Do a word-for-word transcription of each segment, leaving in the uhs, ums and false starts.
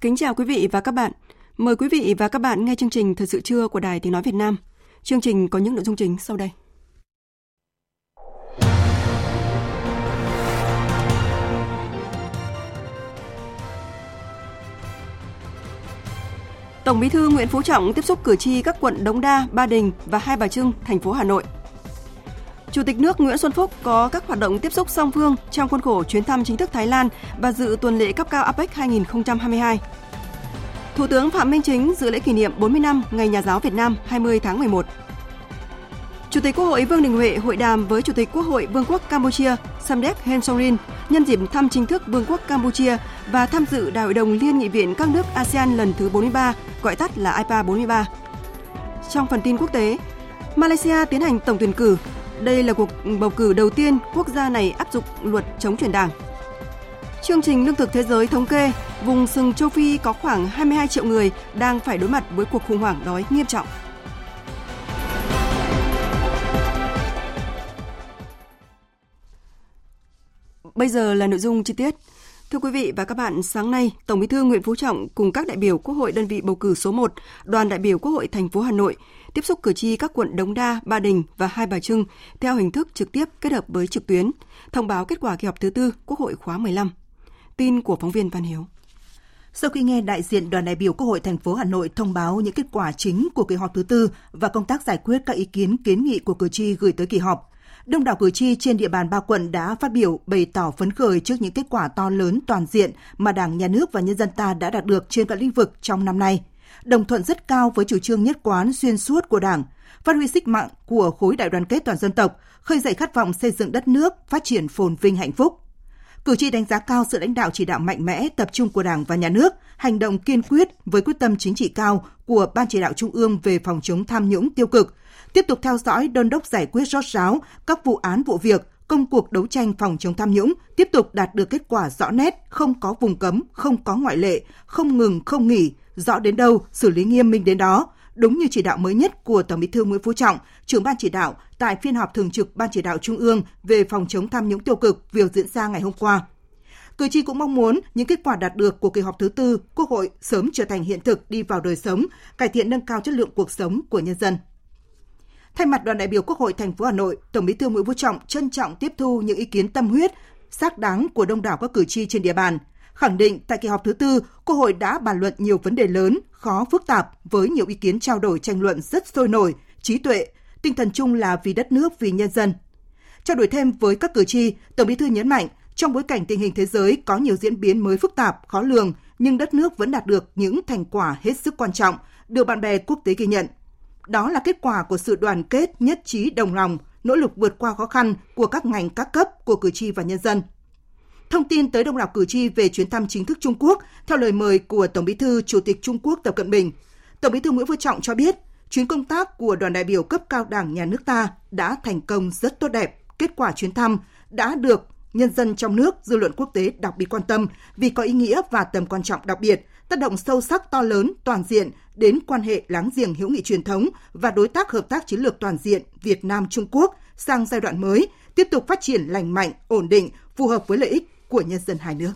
Kính chào quý vị và các bạn. Mời quý vị và các bạn nghe chương trình Thời sự trưa của Đài Tiếng Nói Việt Nam. Chương trình có những nội dung chính sau đây. Tổng Bí thư Nguyễn Phú Trọng tiếp xúc cử tri các quận Đống Đa, Ba Đình và Hai Bà Trưng, thành phố Hà Nội. Chủ tịch nước Nguyễn Xuân Phúc có các hoạt động tiếp xúc song phương trong khuôn khổ chuyến thăm chính thức Thái Lan và dự tuần lễ cấp cao a pếc hai không hai hai. Thủ tướng Phạm Minh Chính dự lễ kỷ niệm bốn mươi năm Ngày Nhà giáo Việt Nam hai mươi tháng mười một. Chủ tịch Quốc hội Vương Đình Huệ hội đàm với Chủ tịch Quốc hội Vương quốc Campuchia Samdech Hun Sen nhân dịp thăm chính thức Vương quốc Campuchia và tham dự Đại hội đồng Liên nghị viện các nước a sê an lần thứ bốn mươi ba, gọi tắt là a i pê a bốn mươi ba. Trong phần tin quốc tế, Malaysia tiến hành tổng tuyển cử. Đây là cuộc bầu cử đầu tiên quốc gia này áp dụng luật chống chuyển đảng. Chương trình Lương thực Thế giới thống kê, vùng sừng châu Phi có khoảng hai mươi hai triệu người đang phải đối mặt với cuộc khủng hoảng đói nghiêm trọng. Bây giờ là nội dung chi tiết. Thưa quý vị và các bạn, sáng nay, Tổng Bí thư Nguyễn Phú Trọng cùng các đại biểu Quốc hội đơn vị bầu cử số một, đoàn đại biểu Quốc hội thành phố Hà Nội tiếp xúc cử tri các quận Đống Đa, Ba Đình và Hai Bà Trưng theo hình thức trực tiếp kết hợp với trực tuyến, thông báo kết quả kỳ họp thứ tư Quốc hội khóa mười lăm. Tin của phóng viên Văn Hiếu. Sau khi nghe đại diện đoàn đại biểu Quốc hội thành phố Hà Nội thông báo những kết quả chính của kỳ họp thứ tư và công tác giải quyết các ý kiến kiến nghị của cử tri gửi tới kỳ họp, đông đảo cử tri trên địa bàn ba quận đã phát biểu bày tỏ phấn khởi trước những kết quả to lớn toàn diện mà Đảng, Nhà nước và nhân dân ta đã đạt được trên các lĩnh vực trong năm nay, đồng thuận rất cao với chủ trương nhất quán xuyên suốt của Đảng, phát huy sức mạnh của khối đại đoàn kết toàn dân tộc, khơi dậy khát vọng xây dựng đất nước phát triển phồn vinh hạnh phúc. Cử tri đánh giá cao sự lãnh đạo chỉ đạo mạnh mẽ, tập trung của Đảng và Nhà nước, hành động kiên quyết với quyết tâm chính trị cao của Ban Chỉ đạo Trung ương về phòng chống tham nhũng tiêu cực, tiếp tục theo dõi đôn đốc giải quyết rốt ráo các vụ án vụ việc, công cuộc đấu tranh phòng chống tham nhũng tiếp tục đạt được kết quả rõ nét, không có vùng cấm, không có ngoại lệ, không ngừng không nghỉ, rõ đến đâu xử lý nghiêm minh đến đó, đúng như chỉ đạo mới nhất của Tổng Bí thư Nguyễn Phú Trọng, trưởng Ban Chỉ đạo tại phiên họp thường trực Ban Chỉ đạo Trung ương về phòng chống tham nhũng tiêu cực vừa diễn ra ngày hôm qua. Cử tri cũng mong muốn những kết quả đạt được của kỳ họp thứ tư Quốc hội sớm trở thành hiện thực, đi vào đời sống, cải thiện nâng cao chất lượng cuộc sống của nhân dân. Thay mặt đoàn đại biểu Quốc hội thành phố Hà Nội, Tổng Bí thư Nguyễn Phú Trọng trân trọng tiếp thu những ý kiến tâm huyết, xác đáng của đông đảo các cử tri trên địa bàn. Khẳng định tại kỳ họp thứ tư, Quốc hội đã bàn luận nhiều vấn đề lớn, khó, phức tạp với nhiều ý kiến trao đổi tranh luận rất sôi nổi, trí tuệ, tinh thần chung là vì đất nước, vì nhân dân. Trao đổi thêm với các cử tri, Tổng Bí thư nhấn mạnh, trong bối cảnh tình hình thế giới có nhiều diễn biến mới phức tạp, khó lường, nhưng đất nước vẫn đạt được những thành quả hết sức quan trọng, được bạn bè quốc tế ghi nhận. Đó là kết quả của sự đoàn kết, nhất trí, đồng lòng, nỗ lực vượt qua khó khăn của các ngành, các cấp, của cử tri và nhân dân. Thông tin tới đông đảo cử tri về chuyến thăm chính thức Trung Quốc theo lời mời của Tổng Bí thư, Chủ tịch Trung Quốc Tập Cận Bình, Tổng Bí thư Nguyễn Phú Trọng cho biết, chuyến công tác của đoàn đại biểu cấp cao Đảng, Nhà nước ta đã thành công rất tốt đẹp. Kết quả chuyến thăm đã được nhân dân trong nước, dư luận quốc tế đặc biệt quan tâm vì có ý nghĩa và tầm quan trọng đặc biệt, tác động sâu sắc, to lớn, toàn diện đến quan hệ láng giềng hữu nghị truyền thống và đối tác hợp tác chiến lược toàn diện Việt Nam Trung Quốc sang giai đoạn mới, tiếp tục phát triển lành mạnh, ổn định, phù hợp với lợi ích của nhân dân hai nước.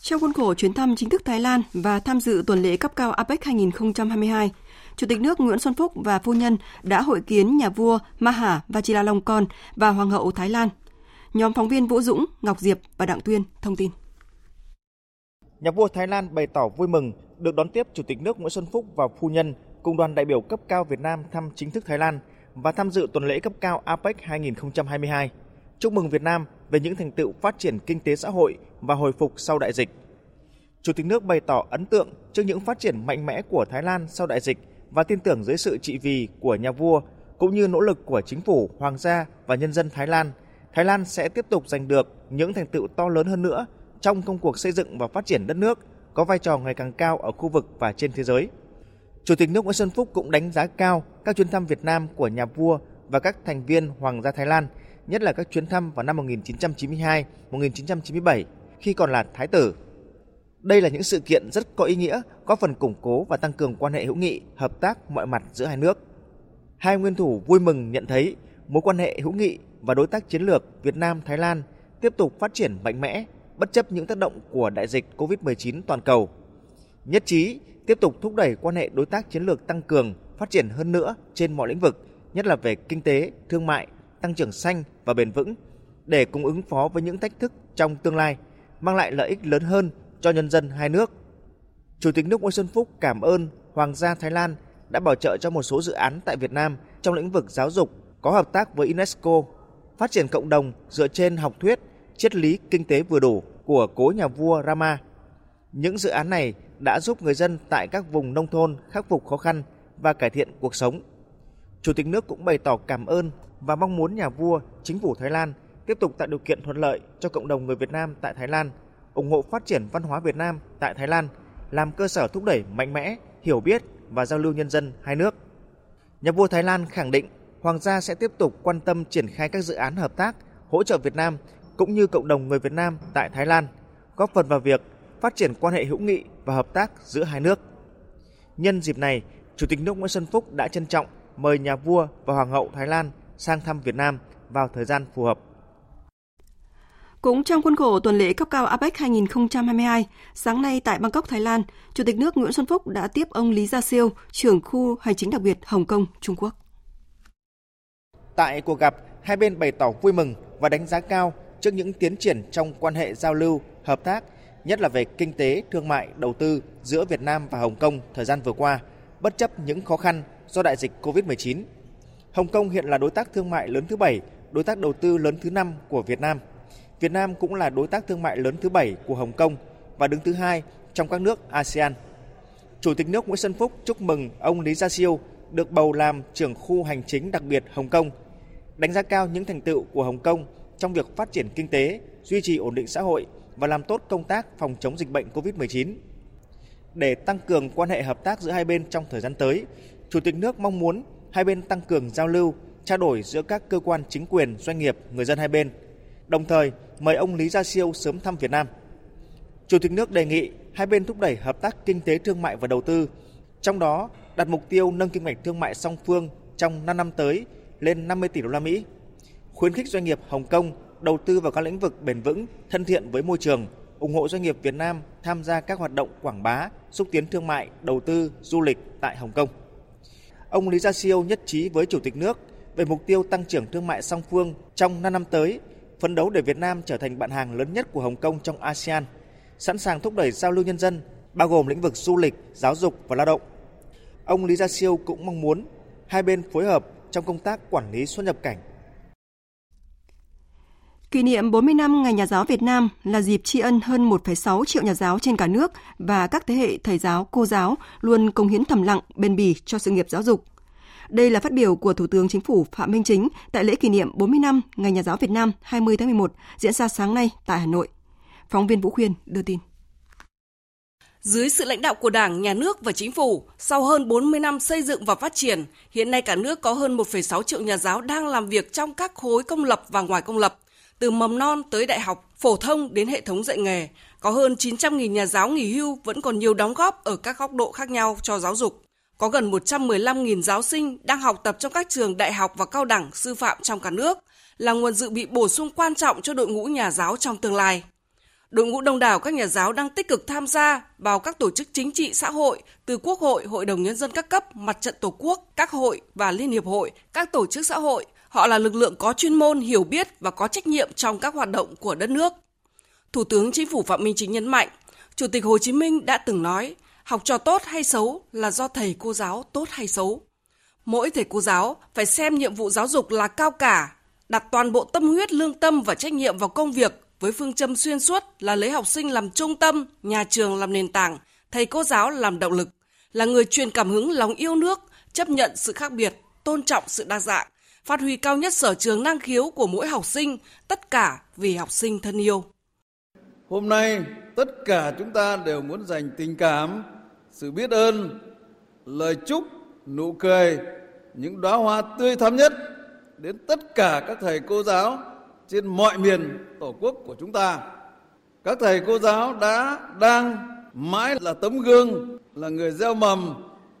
Trong khuôn khổ chuyến thăm chính thức Thái Lan và tham dự tuần lễ cấp cao a pếc hai không hai hai, Chủ tịch nước Nguyễn Xuân Phúc và phu nhân đã hội kiến nhà vua Maha Vachiralongkorn và Hoàng hậu Thái Lan. Nhóm phóng viên Vũ Dũng, Ngọc Diệp và Đặng Tuyên thông tin. Nhà vua Thái Lan bày tỏ vui mừng được đón tiếp Chủ tịch nước Nguyễn Xuân Phúc và phu nhân cùng đoàn đại biểu cấp cao Việt Nam thăm chính thức Thái Lan và tham dự tuần lễ cấp cao a pếc hai không hai hai. Chúc mừng Việt Nam về những thành tựu phát triển kinh tế xã hội và hồi phục sau đại dịch. Chủ tịch nước bày tỏ ấn tượng trước những phát triển mạnh mẽ của Thái Lan sau đại dịch và tin tưởng dưới sự trị vì của nhà vua cũng như nỗ lực của chính phủ, hoàng gia và nhân dân Thái Lan, Thái Lan sẽ tiếp tục giành được những thành tựu to lớn hơn nữa trong công cuộc xây dựng và phát triển đất nước, có vai trò ngày càng cao ở khu vực và trên thế giới. Chủ tịch nước Nguyễn Xuân Phúc cũng đánh giá cao các chuyến thăm Việt Nam của nhà vua và các thành viên Hoàng gia Thái Lan, nhất là các chuyến thăm vào năm một nghìn chín trăm chín mươi hai, một nghìn chín trăm chín mươi bảy khi còn là Thái tử. Đây là những sự kiện rất có ý nghĩa, góp phần củng cố và tăng cường quan hệ hữu nghị, hợp tác mọi mặt giữa hai nước. Hai nguyên thủ vui mừng nhận thấy mối quan hệ hữu nghị và đối tác chiến lược Việt Nam-Thái Lan tiếp tục phát triển mạnh mẽ, bất chấp những tác động của đại dịch cô vít mười chín toàn cầu. Nhất trí tiếp tục thúc đẩy quan hệ đối tác chiến lược tăng cường, phát triển hơn nữa trên mọi lĩnh vực, nhất là về kinh tế, thương mại, tăng trưởng xanh và bền vững, để cùng ứng phó với những thách thức trong tương lai, mang lại lợi ích lớn hơn cho nhân dân hai nước. Chủ tịch nước Nguyễn Xuân Phúc cảm ơn Hoàng gia Thái Lan đã bảo trợ cho một số dự án tại Việt Nam trong lĩnh vực giáo dục, có hợp tác với UNESCO, phát triển cộng đồng dựa trên học thuyết triết lý kinh tế vừa đủ của cố nhà vua Rama. Những dự án này đã giúp người dân tại các vùng nông thôn khắc phục khó khăn và cải thiện cuộc sống. Chủ tịch nước cũng bày tỏ cảm ơn và mong muốn nhà vua, chính phủ Thái Lan tiếp tục tạo điều kiện thuận lợi cho cộng đồng người Việt Nam tại Thái Lan, ủng hộ phát triển văn hóa Việt Nam tại Thái Lan, làm cơ sở thúc đẩy mạnh mẽ, hiểu biết và giao lưu nhân dân hai nước. Nhà vua Thái Lan khẳng định Hoàng gia sẽ tiếp tục quan tâm triển khai các dự án hợp tác, hỗ trợ Việt Nam cũng như cộng đồng người Việt Nam tại Thái Lan, góp phần vào việc phát triển quan hệ hữu nghị và hợp tác giữa hai nước. Nhân dịp này, Chủ tịch nước Nguyễn Xuân Phúc đã trân trọng mời nhà vua và Hoàng hậu Thái Lan sang thăm Việt Nam vào thời gian phù hợp. Cũng trong khuôn khổ tuần lễ cấp cao a pếc hai nghìn không trăm hai mươi hai, sáng nay tại Bangkok, Thái Lan, Chủ tịch nước Nguyễn Xuân Phúc đã tiếp ông Lý Gia Siêu, trưởng khu hành chính đặc biệt Hồng Kông, Trung Quốc. Tại cuộc gặp, hai bên bày tỏ vui mừng và đánh giá cao trước những tiến triển trong quan hệ giao lưu, hợp tác, nhất là về kinh tế, thương mại, đầu tư giữa Việt Nam và Hồng Kông thời gian vừa qua, bất chấp những khó khăn do đại dịch cô vít mười chín. Hồng Kông hiện là đối tác thương mại lớn thứ bảy, đối tác đầu tư lớn thứ năm của Việt Nam. Việt Nam cũng là đối tác thương mại lớn thứ bảy của Hồng Kông và đứng thứ hai trong các nước a sê an. Chủ tịch nước Nguyễn Xuân Phúc chúc mừng ông Lý Gia Siêu được bầu làm trưởng khu hành chính đặc biệt Hồng Kông, đánh giá cao những thành tựu của Hồng Kông trong việc phát triển kinh tế, duy trì ổn định xã hội và làm tốt công tác phòng chống dịch bệnh cô vít mười chín. Để tăng cường quan hệ hợp tác giữa hai bên trong thời gian tới, Chủ tịch nước mong muốn hai bên tăng cường giao lưu, trao đổi giữa các cơ quan chính quyền, doanh nghiệp, người dân hai bên. Đồng thời, mời ông Lý Gia Siêu sớm thăm Việt Nam. Chủ tịch nước đề nghị hai bên thúc đẩy hợp tác kinh tế, thương mại và đầu tư, trong đó đặt mục tiêu nâng kim ngạch thương mại song phương trong năm năm tới lên năm mươi tỷ đô la Mỹ. Khuyến khích doanh nghiệp Hồng Kông đầu tư vào các lĩnh vực bền vững, thân thiện với môi trường, ủng hộ doanh nghiệp Việt Nam tham gia các hoạt động quảng bá, xúc tiến thương mại, đầu tư, du lịch tại Hồng Kông. Ông Lý Gia Siêu nhất trí với Chủ tịch nước về mục tiêu tăng trưởng thương mại song phương trong năm năm tới, phấn đấu để Việt Nam trở thành bạn hàng lớn nhất của Hồng Kông trong a sê an, sẵn sàng thúc đẩy giao lưu nhân dân, bao gồm lĩnh vực du lịch, giáo dục và lao động. Ông Lý Gia Siêu cũng mong muốn hai bên phối hợp trong công tác quản lý xuất nhập cảnh. Kỷ niệm bốn mươi năm Ngày Nhà giáo Việt Nam là dịp tri ân hơn một phẩy sáu triệu nhà giáo trên cả nước và các thế hệ thầy giáo, cô giáo luôn cống hiến thầm lặng, bền bỉ cho sự nghiệp giáo dục. Đây là phát biểu của Thủ tướng Chính phủ Phạm Minh Chính tại lễ kỷ niệm bốn mươi năm Ngày Nhà giáo Việt Nam hai mươi tháng mười một diễn ra sáng nay tại Hà Nội. Phóng viên Vũ Khuyên đưa tin. Dưới sự lãnh đạo của Đảng, Nhà nước và Chính phủ, sau hơn bốn mươi năm xây dựng và phát triển, hiện nay cả nước có hơn một phẩy sáu triệu nhà giáo đang làm việc trong các khối công lập và ngoài công lập, từ mầm non tới đại học, phổ thông đến hệ thống dạy nghề. Có hơn chín trăm nghìn nhà giáo nghỉ hưu vẫn còn nhiều đóng góp ở các góc độ khác nhau cho giáo dục. Có gần một trăm mười lăm nghìn giáo sinh đang học tập trong các trường đại học và cao đẳng sư phạm trong cả nước, là nguồn dự bị bổ sung quan trọng cho đội ngũ nhà giáo trong tương lai. Đội ngũ đông đảo các nhà giáo đang tích cực tham gia vào các tổ chức chính trị xã hội, từ Quốc hội, Hội đồng Nhân dân các cấp, Mặt trận Tổ quốc, các hội và liên hiệp hội, các tổ chức xã hội. Họ là lực lượng có chuyên môn, hiểu biết và có trách nhiệm trong các hoạt động của đất nước. Thủ tướng Chính phủ Phạm Minh Chính nhấn mạnh, Chủ tịch Hồ Chí Minh đã từng nói, học trò tốt hay xấu là do thầy cô giáo tốt hay xấu. Mỗi thầy cô giáo phải xem nhiệm vụ giáo dục là cao cả, đặt toàn bộ tâm huyết, lương tâm và trách nhiệm vào công việc với phương châm xuyên suốt là lấy học sinh làm trung tâm, nhà trường làm nền tảng, thầy cô giáo làm động lực, là người truyền cảm hứng lòng yêu nước, chấp nhận sự khác biệt, tôn trọng sự đa dạng, phát huy cao nhất sở trường năng khiếu của mỗi học sinh, tất cả vì học sinh thân yêu. Hôm nay, tất cả chúng ta đều muốn dành tình cảm, sự biết ơn, lời chúc, nụ cười, những đóa hoa tươi thắm nhất đến tất cả các thầy cô giáo trên mọi miền Tổ quốc của chúng ta. Các thầy cô giáo đã, đang, mãi là tấm gương, là người gieo mầm,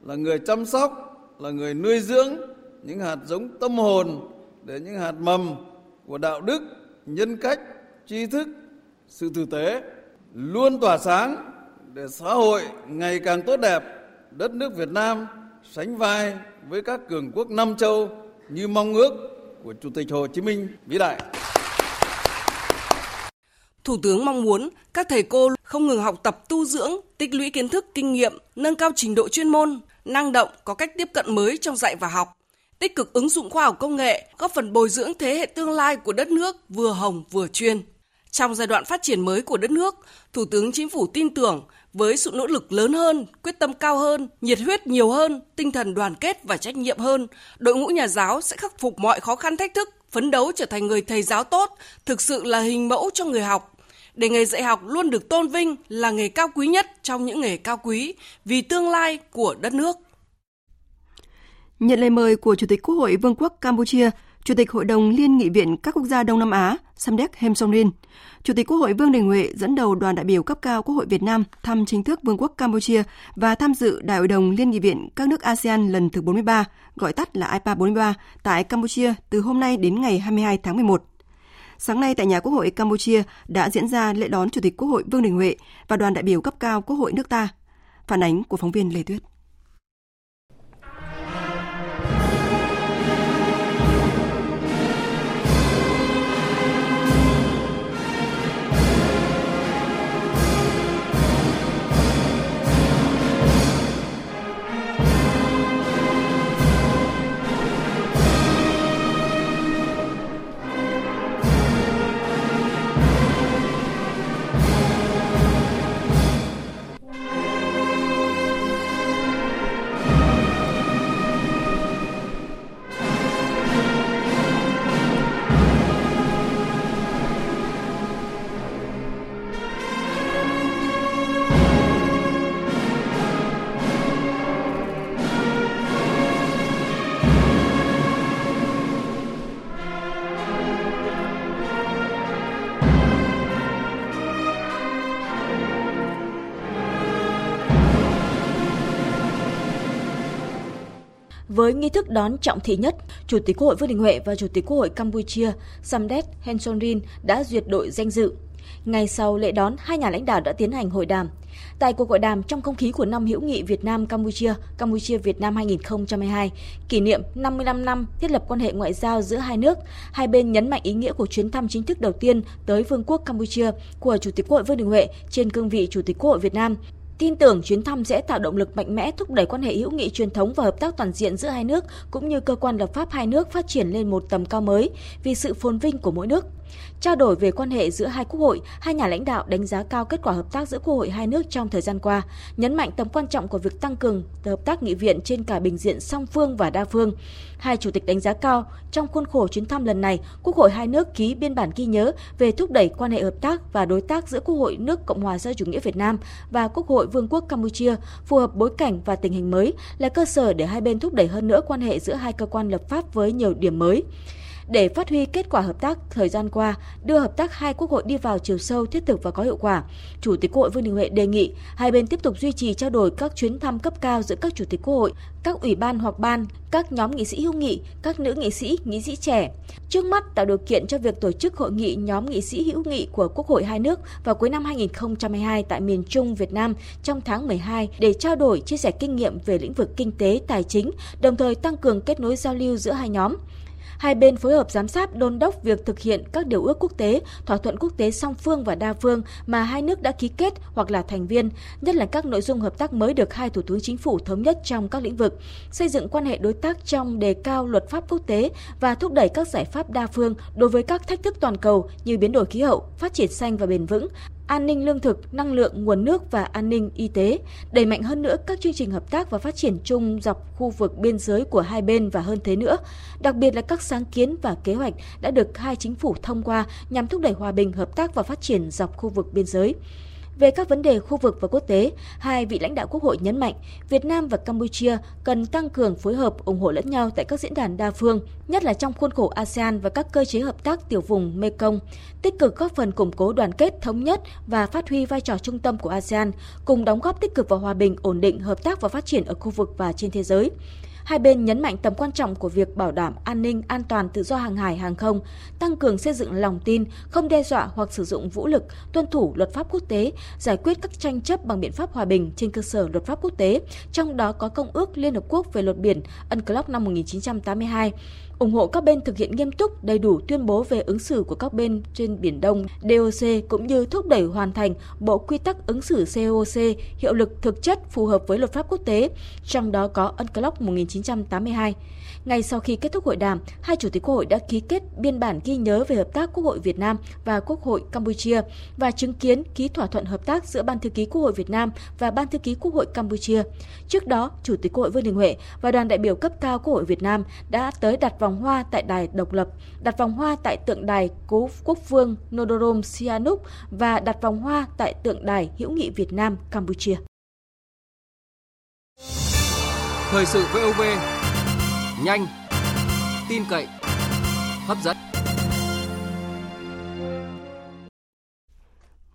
là người chăm sóc, là người nuôi dưỡng những hạt giống tâm hồn để những hạt mầm của đạo đức, nhân cách, tri thức, sự tử tế luôn tỏa sáng để xã hội ngày càng tốt đẹp, đất nước Việt Nam sánh vai với các cường quốc năm châu như mong ước của Chủ tịch Hồ Chí Minh vĩ đại. Thủ tướng mong muốn các thầy cô không ngừng học tập tu dưỡng, tích lũy kiến thức, kinh nghiệm, nâng cao trình độ chuyên môn, năng động, có cách tiếp cận mới trong dạy và học, tích cực ứng dụng khoa học công nghệ, góp phần bồi dưỡng thế hệ tương lai của đất nước vừa hồng vừa chuyên. Trong giai đoạn phát triển mới của đất nước, Thủ tướng Chính phủ tin tưởng với sự nỗ lực lớn hơn, quyết tâm cao hơn, nhiệt huyết nhiều hơn, tinh thần đoàn kết và trách nhiệm hơn, đội ngũ nhà giáo sẽ khắc phục mọi khó khăn thách thức, phấn đấu trở thành người thầy giáo tốt, thực sự là hình mẫu cho người học. Để nghề dạy học luôn được tôn vinh là nghề cao quý nhất trong những nghề cao quý vì tương lai của đất nước. Nhận lời mời của Chủ tịch Quốc hội Vương quốc Campuchia, Chủ tịch Hội đồng Liên nghị viện các quốc gia Đông Nam Á Samdech Hun Sen, Chủ tịch Quốc hội Vương Đình Huệ dẫn đầu đoàn đại biểu cấp cao Quốc hội Việt Nam thăm chính thức Vương quốc Campuchia và tham dự Đại hội đồng Liên nghị viện các nước a sê an lần thứ bốn mươi ba, gọi tắt là a i pa bốn mươi ba, tại Campuchia từ hôm nay đến ngày hai mươi hai tháng mười một. Sáng nay tại nhà Quốc hội Campuchia đã diễn ra lễ đón Chủ tịch Quốc hội Vương Đình Huệ và đoàn đại biểu cấp cao Quốc hội nước ta. Phản ánh của phóng viên Lê Tuyết. Với nghi thức đón trọng thị nhất, Chủ tịch Quốc hội Vương Đình Huệ và Chủ tịch Quốc hội Campuchia Samdech Hun Sen đã duyệt đội danh dự. Ngày sau lễ đón, hai nhà lãnh đạo đã tiến hành hội đàm. Tại cuộc hội đàm trong không khí của năm hữu nghị Việt Nam Campuchia, Campuchia Việt Nam hai không hai hai, kỷ niệm năm mươi lăm năm thiết lập quan hệ ngoại giao giữa hai nước, hai bên nhấn mạnh ý nghĩa của chuyến thăm chính thức đầu tiên tới Vương quốc Campuchia của Chủ tịch Quốc hội Vương Đình Huệ trên cương vị Chủ tịch Quốc hội Việt Nam. Tin tưởng chuyến thăm sẽ tạo động lực mạnh mẽ thúc đẩy quan hệ hữu nghị truyền thống và hợp tác toàn diện giữa hai nước cũng như cơ quan lập pháp hai nước phát triển lên một tầm cao mới vì sự phồn vinh của mỗi nước. Trao đổi về quan hệ giữa hai quốc hội, hai nhà lãnh đạo đánh giá cao kết quả hợp tác giữa quốc hội hai nước trong thời gian qua, nhấn mạnh tầm quan trọng của việc tăng cường hợp tác nghị viện trên cả bình diện song phương và đa phương. Hai chủ tịch đánh giá cao trong khuôn khổ chuyến thăm lần này, quốc hội hai nước ký biên bản ghi nhớ về thúc đẩy quan hệ hợp tác và đối tác giữa Quốc hội nước Cộng hòa xã chủ nghĩa Việt Nam và Quốc hội Vương quốc Campuchia phù hợp bối cảnh và tình hình mới, là cơ sở để hai bên thúc đẩy hơn nữa quan hệ giữa hai cơ quan lập pháp với nhiều điểm mới. Để phát huy kết quả hợp tác thời gian qua, đưa hợp tác hai quốc hội đi vào chiều sâu, thiết thực và có hiệu quả, Chủ tịch Quốc hội Vương Đình Huệ đề nghị hai bên tiếp tục duy trì trao đổi các chuyến thăm cấp cao giữa các chủ tịch quốc hội, các ủy ban hoặc ban, các nhóm nghị sĩ hữu nghị, các nữ nghị sĩ, nghị sĩ trẻ. Trước mắt tạo điều kiện cho việc tổ chức hội nghị nhóm nghị sĩ hữu nghị của Quốc hội hai nước vào cuối năm hai không hai hai tại miền Trung Việt Nam trong tháng mười hai để trao đổi, chia sẻ kinh nghiệm về lĩnh vực kinh tế, tài chính, đồng thời tăng cường kết nối giao lưu giữa hai nhóm. Hai bên phối hợp giám sát đôn đốc việc thực hiện các điều ước quốc tế, thỏa thuận quốc tế song phương và đa phương mà hai nước đã ký kết hoặc là thành viên, nhất là các nội dung hợp tác mới được hai thủ tướng chính phủ thống nhất trong các lĩnh vực, xây dựng quan hệ đối tác trong đề cao luật pháp quốc tế và thúc đẩy các giải pháp đa phương đối với các thách thức toàn cầu như biến đổi khí hậu, phát triển xanh và bền vững, an ninh lương thực, năng lượng, nguồn nước và an ninh y tế, đẩy mạnh hơn nữa các chương trình hợp tác và phát triển chung dọc khu vực biên giới của hai bên và hơn thế nữa, đặc biệt là các sáng kiến và kế hoạch đã được hai chính phủ thông qua nhằm thúc đẩy hòa bình, hợp tác và phát triển dọc khu vực biên giới. Về các vấn đề khu vực và quốc tế, hai vị lãnh đạo Quốc hội nhấn mạnh Việt Nam và Campuchia cần tăng cường phối hợp, ủng hộ lẫn nhau tại các diễn đàn đa phương, nhất là trong khuôn khổ ASEAN và các cơ chế hợp tác tiểu vùng Mekong, tích cực góp phần củng cố đoàn kết, thống nhất và phát huy vai trò trung tâm của ASEAN, cùng đóng góp tích cực vào hòa bình, ổn định, hợp tác và phát triển ở khu vực và trên thế giới. Hai bên nhấn mạnh tầm quan trọng của việc bảo đảm an ninh, an toàn, tự do hàng hải, hàng không, tăng cường xây dựng lòng tin, không đe dọa hoặc sử dụng vũ lực, tuân thủ luật pháp quốc tế, giải quyết các tranh chấp bằng biện pháp hòa bình trên cơ sở luật pháp quốc tế, trong đó có Công ước Liên Hợp Quốc về luật biển UNCLOS năm một nghìn chín trăm tám mươi hai, ủng hộ các bên thực hiện nghiêm túc đầy đủ tuyên bố về ứng xử của các bên trên Biển Đông đê ô xê cũng như thúc đẩy hoàn thành bộ quy tắc ứng xử xê o xê hiệu lực thực chất phù hợp với luật pháp quốc tế, trong đó có UNCLOS một nghìn chín trăm tám mươi hai. Ngay sau khi kết thúc hội đàm, hai chủ tịch Quốc hội đã ký kết biên bản ghi nhớ về hợp tác Quốc hội Việt Nam và Quốc hội Campuchia và chứng kiến ký thỏa thuận hợp tác giữa Ban thư ký Quốc hội Việt Nam và Ban thư ký Quốc hội Campuchia. Trước đó, Chủ tịch Quốc hội Vương Đình Huệ và đoàn đại biểu cấp cao Quốc hội Việt Nam đã tới đặt vòng hoa tại Đài Độc lập, đặt vòng hoa tại tượng đài Cố Quốc vương Norodom Sihanouk và đặt vòng hoa tại tượng đài Hữu nghị Việt Nam Campuchia. Thời sự vê o vê, nhanh, tin cậy, hấp dẫn.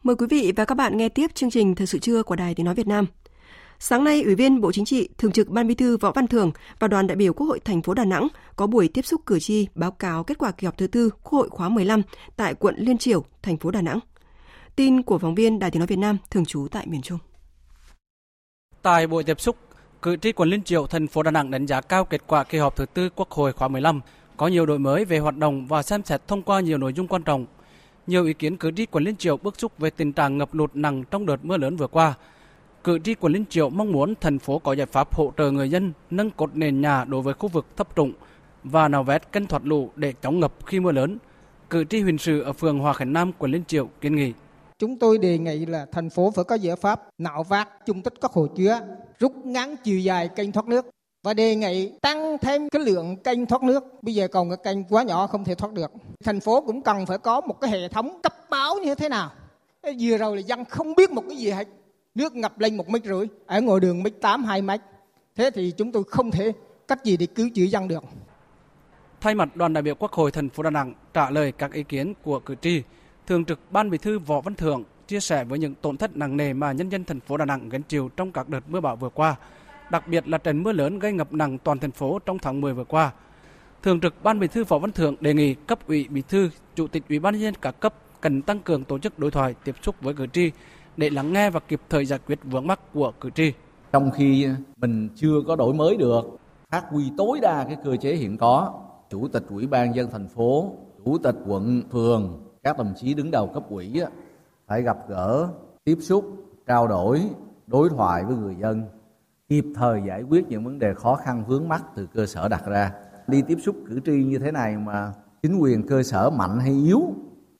Mời quý vị và các bạn nghe tiếp chương trình Thời sự trưa của Đài Tiếng nói Việt Nam. Sáng nay, Ủy viên Bộ Chính trị, Thường trực Ban Bí thư Võ Văn Thưởng và đoàn đại biểu Quốc hội thành phố Đà Nẵng có buổi tiếp xúc cử tri báo cáo kết quả kỳ họp thứ tư Quốc hội khóa mười lăm tại quận Liên Triểu, thành phố Đà Nẵng. Tin của phóng viên Đài Tiếng nói Việt Nam thường trú tại miền Trung. Tại buổi tiếp xúc, cử tri quận Liên Triểu, thành phố Đà Nẵng đánh giá cao kết quả kỳ họp thứ tư Quốc hội khóa mười lăm, có nhiều đổi mới về hoạt động và xem xét thông qua nhiều nội dung quan trọng. Nhiều ý kiến cử tri quận Liên Triểu bức xúc về tình trạng ngập lụt nặng trong đợt mưa lớn vừa qua. Cử tri quận Liên Triểu mong muốn thành phố có giải pháp hỗ trợ người dân nâng cột nền nhà đối với khu vực thấp trũng và nạo vét kênh thoát lũ để chống ngập khi mưa lớn. Cử tri Huỳnh Sự ở phường Hòa Khánh Nam, quận Liên Triểu kiến nghị: chúng tôi đề nghị là thành phố phải có giải pháp nạo vét chung tích các hồ chứa, rút ngắn chiều dài kênh thoát nước và đề nghị tăng thêm cái lượng kênh thoát nước. Bây giờ còn cái kênh quá nhỏ không thể thoát được. Thành phố cũng cần phải có một cái hệ thống cấp báo như thế nào. Vừa rồi là dân không biết một cái gì hết. Nước ngập lên một mét rưỡi, ở ngoài đường mét tám, hai mét. Thế thì chúng tôi không thể cách gì để cứu chữa dân được. Thay mặt đoàn đại biểu Quốc hội thành phố Đà Nẵng trả lời các ý kiến của cử tri, Thường trực Ban Bí thư Võ Văn Thưởng chia sẻ với những tổn thất nặng nề mà nhân dân thành phố Đà Nẵng gánh chịu trong các đợt mưa bão vừa qua, đặc biệt là trận mưa lớn gây ngập nặng toàn thành phố trong tháng mười vừa qua. Thường trực Ban Bí thư Võ Văn Thưởng đề nghị cấp ủy, bí thư, chủ tịch Ủy ban nhân dân các cấp cần tăng cường tổ chức đối thoại, tiếp xúc với cử tri để lắng nghe và kịp thời giải quyết vướng mắc của cử tri. Trong khi mình chưa có đổi mới được, phát huy tối đa cái cơ chế hiện có, chủ tịch Ủy ban nhân dân thành phố, chủ tịch quận, phường, các đồng chí đứng đầu cấp ủy phải gặp gỡ, tiếp xúc, trao đổi, đối thoại với người dân, kịp thời giải quyết những vấn đề khó khăn vướng mắc từ cơ sở đặt ra. Đi tiếp xúc cử tri như thế này mà chính quyền cơ sở mạnh hay yếu,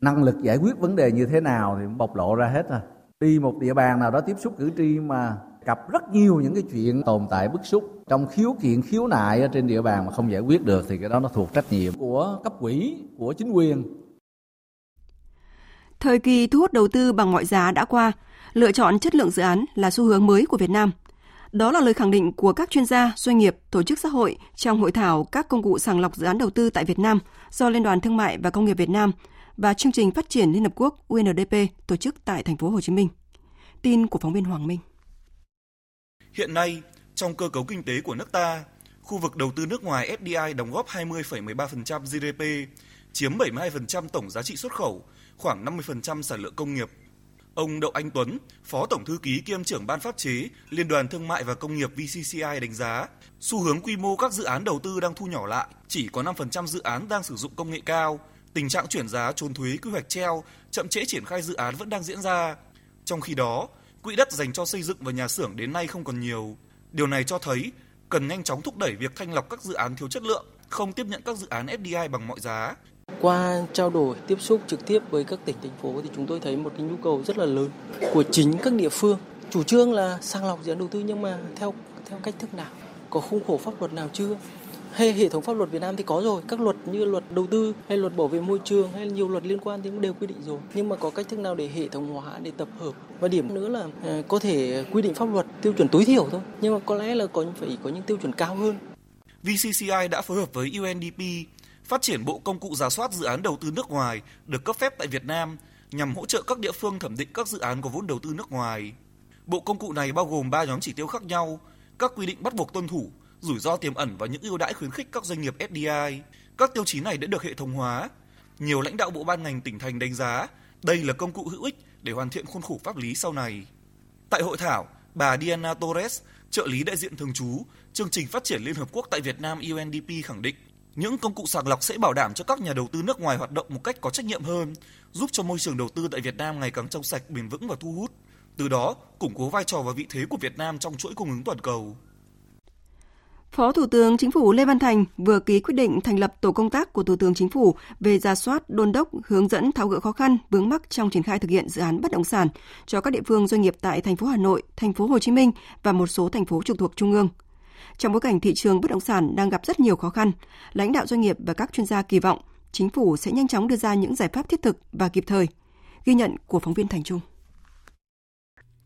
năng lực giải quyết vấn đề như thế nào thì cũng bộc lộ ra hết rồi. Đi một địa bàn nào đó tiếp xúc cử tri mà gặp rất nhiều những cái chuyện tồn tại bức xúc trong khiếu kiện khiếu nại ở trên địa bàn mà không giải quyết được thì cái đó nó thuộc trách nhiệm của cấp ủy, của chính quyền. Thời kỳ thu hút đầu tư bằng mọi giá đã qua, lựa chọn chất lượng dự án là xu hướng mới của Việt Nam. Đó là lời khẳng định của các chuyên gia, doanh nghiệp, tổ chức xã hội trong hội thảo các công cụ sàng lọc dự án đầu tư tại Việt Nam do Liên đoàn Thương mại và Công nghiệp Việt Nam và chương trình phát triển Liên Hợp Quốc U N D P tổ chức tại thành phố Hồ Chí Minh. Tin của phóng viên Hoàng Minh. Hiện nay, trong cơ cấu kinh tế của nước ta, khu vực đầu tư nước ngoài F D I đóng góp hai mươi phẩy mười ba phần trăm G D P, chiếm bảy mươi hai phần trăm tổng giá trị xuất khẩu, khoảng năm mươi phần trăm sản lượng công nghiệp. Ông Đậu Anh Tuấn, Phó Tổng Thư ký kiêm trưởng Ban Pháp chế Liên đoàn Thương mại và Công nghiệp vê xê xê i đánh giá, xu hướng quy mô các dự án đầu tư đang thu nhỏ lại, chỉ có năm phần trăm dự án đang sử dụng công nghệ cao. Tình trạng chuyển giá trốn thuế quy hoạch treo, chậm trễ triển khai dự án vẫn đang diễn ra. Trong khi đó, quỹ đất dành cho xây dựng và nhà xưởng đến nay không còn nhiều. Điều này cho thấy cần nhanh chóng thúc đẩy việc thanh lọc các dự án thiếu chất lượng, không tiếp nhận các dự án ép đê i bằng mọi giá. Qua trao đổi, tiếp xúc trực tiếp với các tỉnh, thành phố thì chúng tôi thấy một cái nhu cầu rất là lớn của chính các địa phương. Chủ trương là sàng lọc dự án đầu tư nhưng mà theo theo cách thức nào? Có khung khổ pháp luật nào chưa? Hay hệ thống pháp luật Việt Nam thì có rồi, các luật như luật đầu tư hay luật bảo vệ môi trường hay nhiều luật liên quan thì cũng đều quy định rồi. Nhưng mà có cách thức nào để hệ thống hóa, để tập hợp? Và điểm nữa là có thể quy định pháp luật tiêu chuẩn tối thiểu thôi, nhưng mà có lẽ là có phải có những tiêu chuẩn cao hơn. vê xê xê i đã phối hợp với u en đê pê phát triển bộ công cụ rà soát dự án đầu tư nước ngoài được cấp phép tại Việt Nam nhằm hỗ trợ các địa phương thẩm định các dự án có vốn đầu tư nước ngoài. Bộ công cụ này bao gồm ba nhóm chỉ tiêu khác nhau: các quy định bắt buộc tuân thủ, rủi ro tiềm ẩn và những ưu đãi khuyến khích các doanh nghiệp ép đê i. Các tiêu chí này đã được hệ thống hóa. Nhiều lãnh đạo bộ, ban, ngành, tỉnh, thành đánh giá đây là công cụ hữu ích để hoàn thiện khuôn khổ pháp lý sau này. Tại hội thảo, bà Diana Torres, trợ lý đại diện thường trú chương trình phát triển Liên Hợp Quốc tại Việt Nam u en đê pê khẳng định những công cụ sàng lọc sẽ bảo đảm cho các nhà đầu tư nước ngoài hoạt động một cách có trách nhiệm hơn, giúp cho môi trường đầu tư tại Việt Nam ngày càng trong sạch, bền vững và thu hút, từ đó củng cố vai trò và vị thế của Việt Nam trong chuỗi cung ứng toàn cầu. Phó Thủ tướng Chính phủ Lê Văn Thành vừa ký quyết định thành lập tổ công tác của Thủ tướng Chính phủ về rà soát, đôn đốc, hướng dẫn tháo gỡ khó khăn, vướng mắc trong triển khai thực hiện dự án bất động sản cho các địa phương, doanh nghiệp tại thành phố Hà Nội, thành phố Hồ Chí Minh và một số thành phố trực thuộc trung ương. Trong bối cảnh thị trường bất động sản đang gặp rất nhiều khó khăn, lãnh đạo doanh nghiệp và các chuyên gia kỳ vọng Chính phủ sẽ nhanh chóng đưa ra những giải pháp thiết thực và kịp thời. Ghi nhận của phóng viên Thành Trung.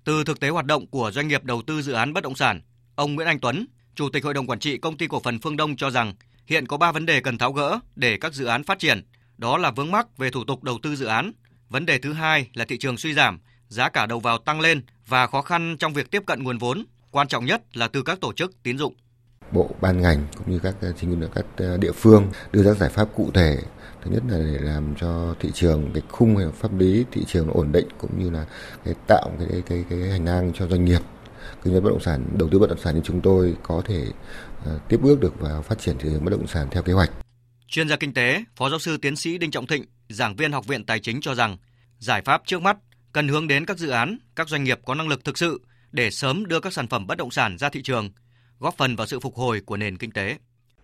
Từ thực tế hoạt động của doanh nghiệp đầu tư dự án bất động sản, ông Nguyễn Anh Tuấn, Chủ tịch Hội đồng Quản trị Công ty Cổ phần Phương Đông cho rằng hiện có ba vấn đề cần tháo gỡ để các dự án phát triển. Đó là vướng mắc về thủ tục đầu tư dự án. Vấn đề thứ hai là thị trường suy giảm, giá cả đầu vào tăng lên và khó khăn trong việc tiếp cận nguồn vốn. Quan trọng nhất là từ các tổ chức tín dụng. Bộ, ban, ngành cũng như các chính các địa phương đưa ra giải pháp cụ thể. Thứ nhất là để làm cho thị trường, cái khung pháp lý thị trường ổn định cũng như là cái tạo cái cái cái, cái hành lang cho doanh nghiệp kinh doanh bất động sản, đầu tư bất động sản như chúng tôi có thể uh, tiếp bước được và phát triển thị trường bất động sản theo kế hoạch. Chuyên gia kinh tế, Phó Giáo sư Tiến sĩ Đinh Trọng Thịnh, giảng viên Học viện Tài chính cho rằng giải pháp trước mắt cần hướng đến các dự án, các doanh nghiệp có năng lực thực sự để sớm đưa các sản phẩm bất động sản ra thị trường, góp phần vào sự phục hồi của nền kinh tế.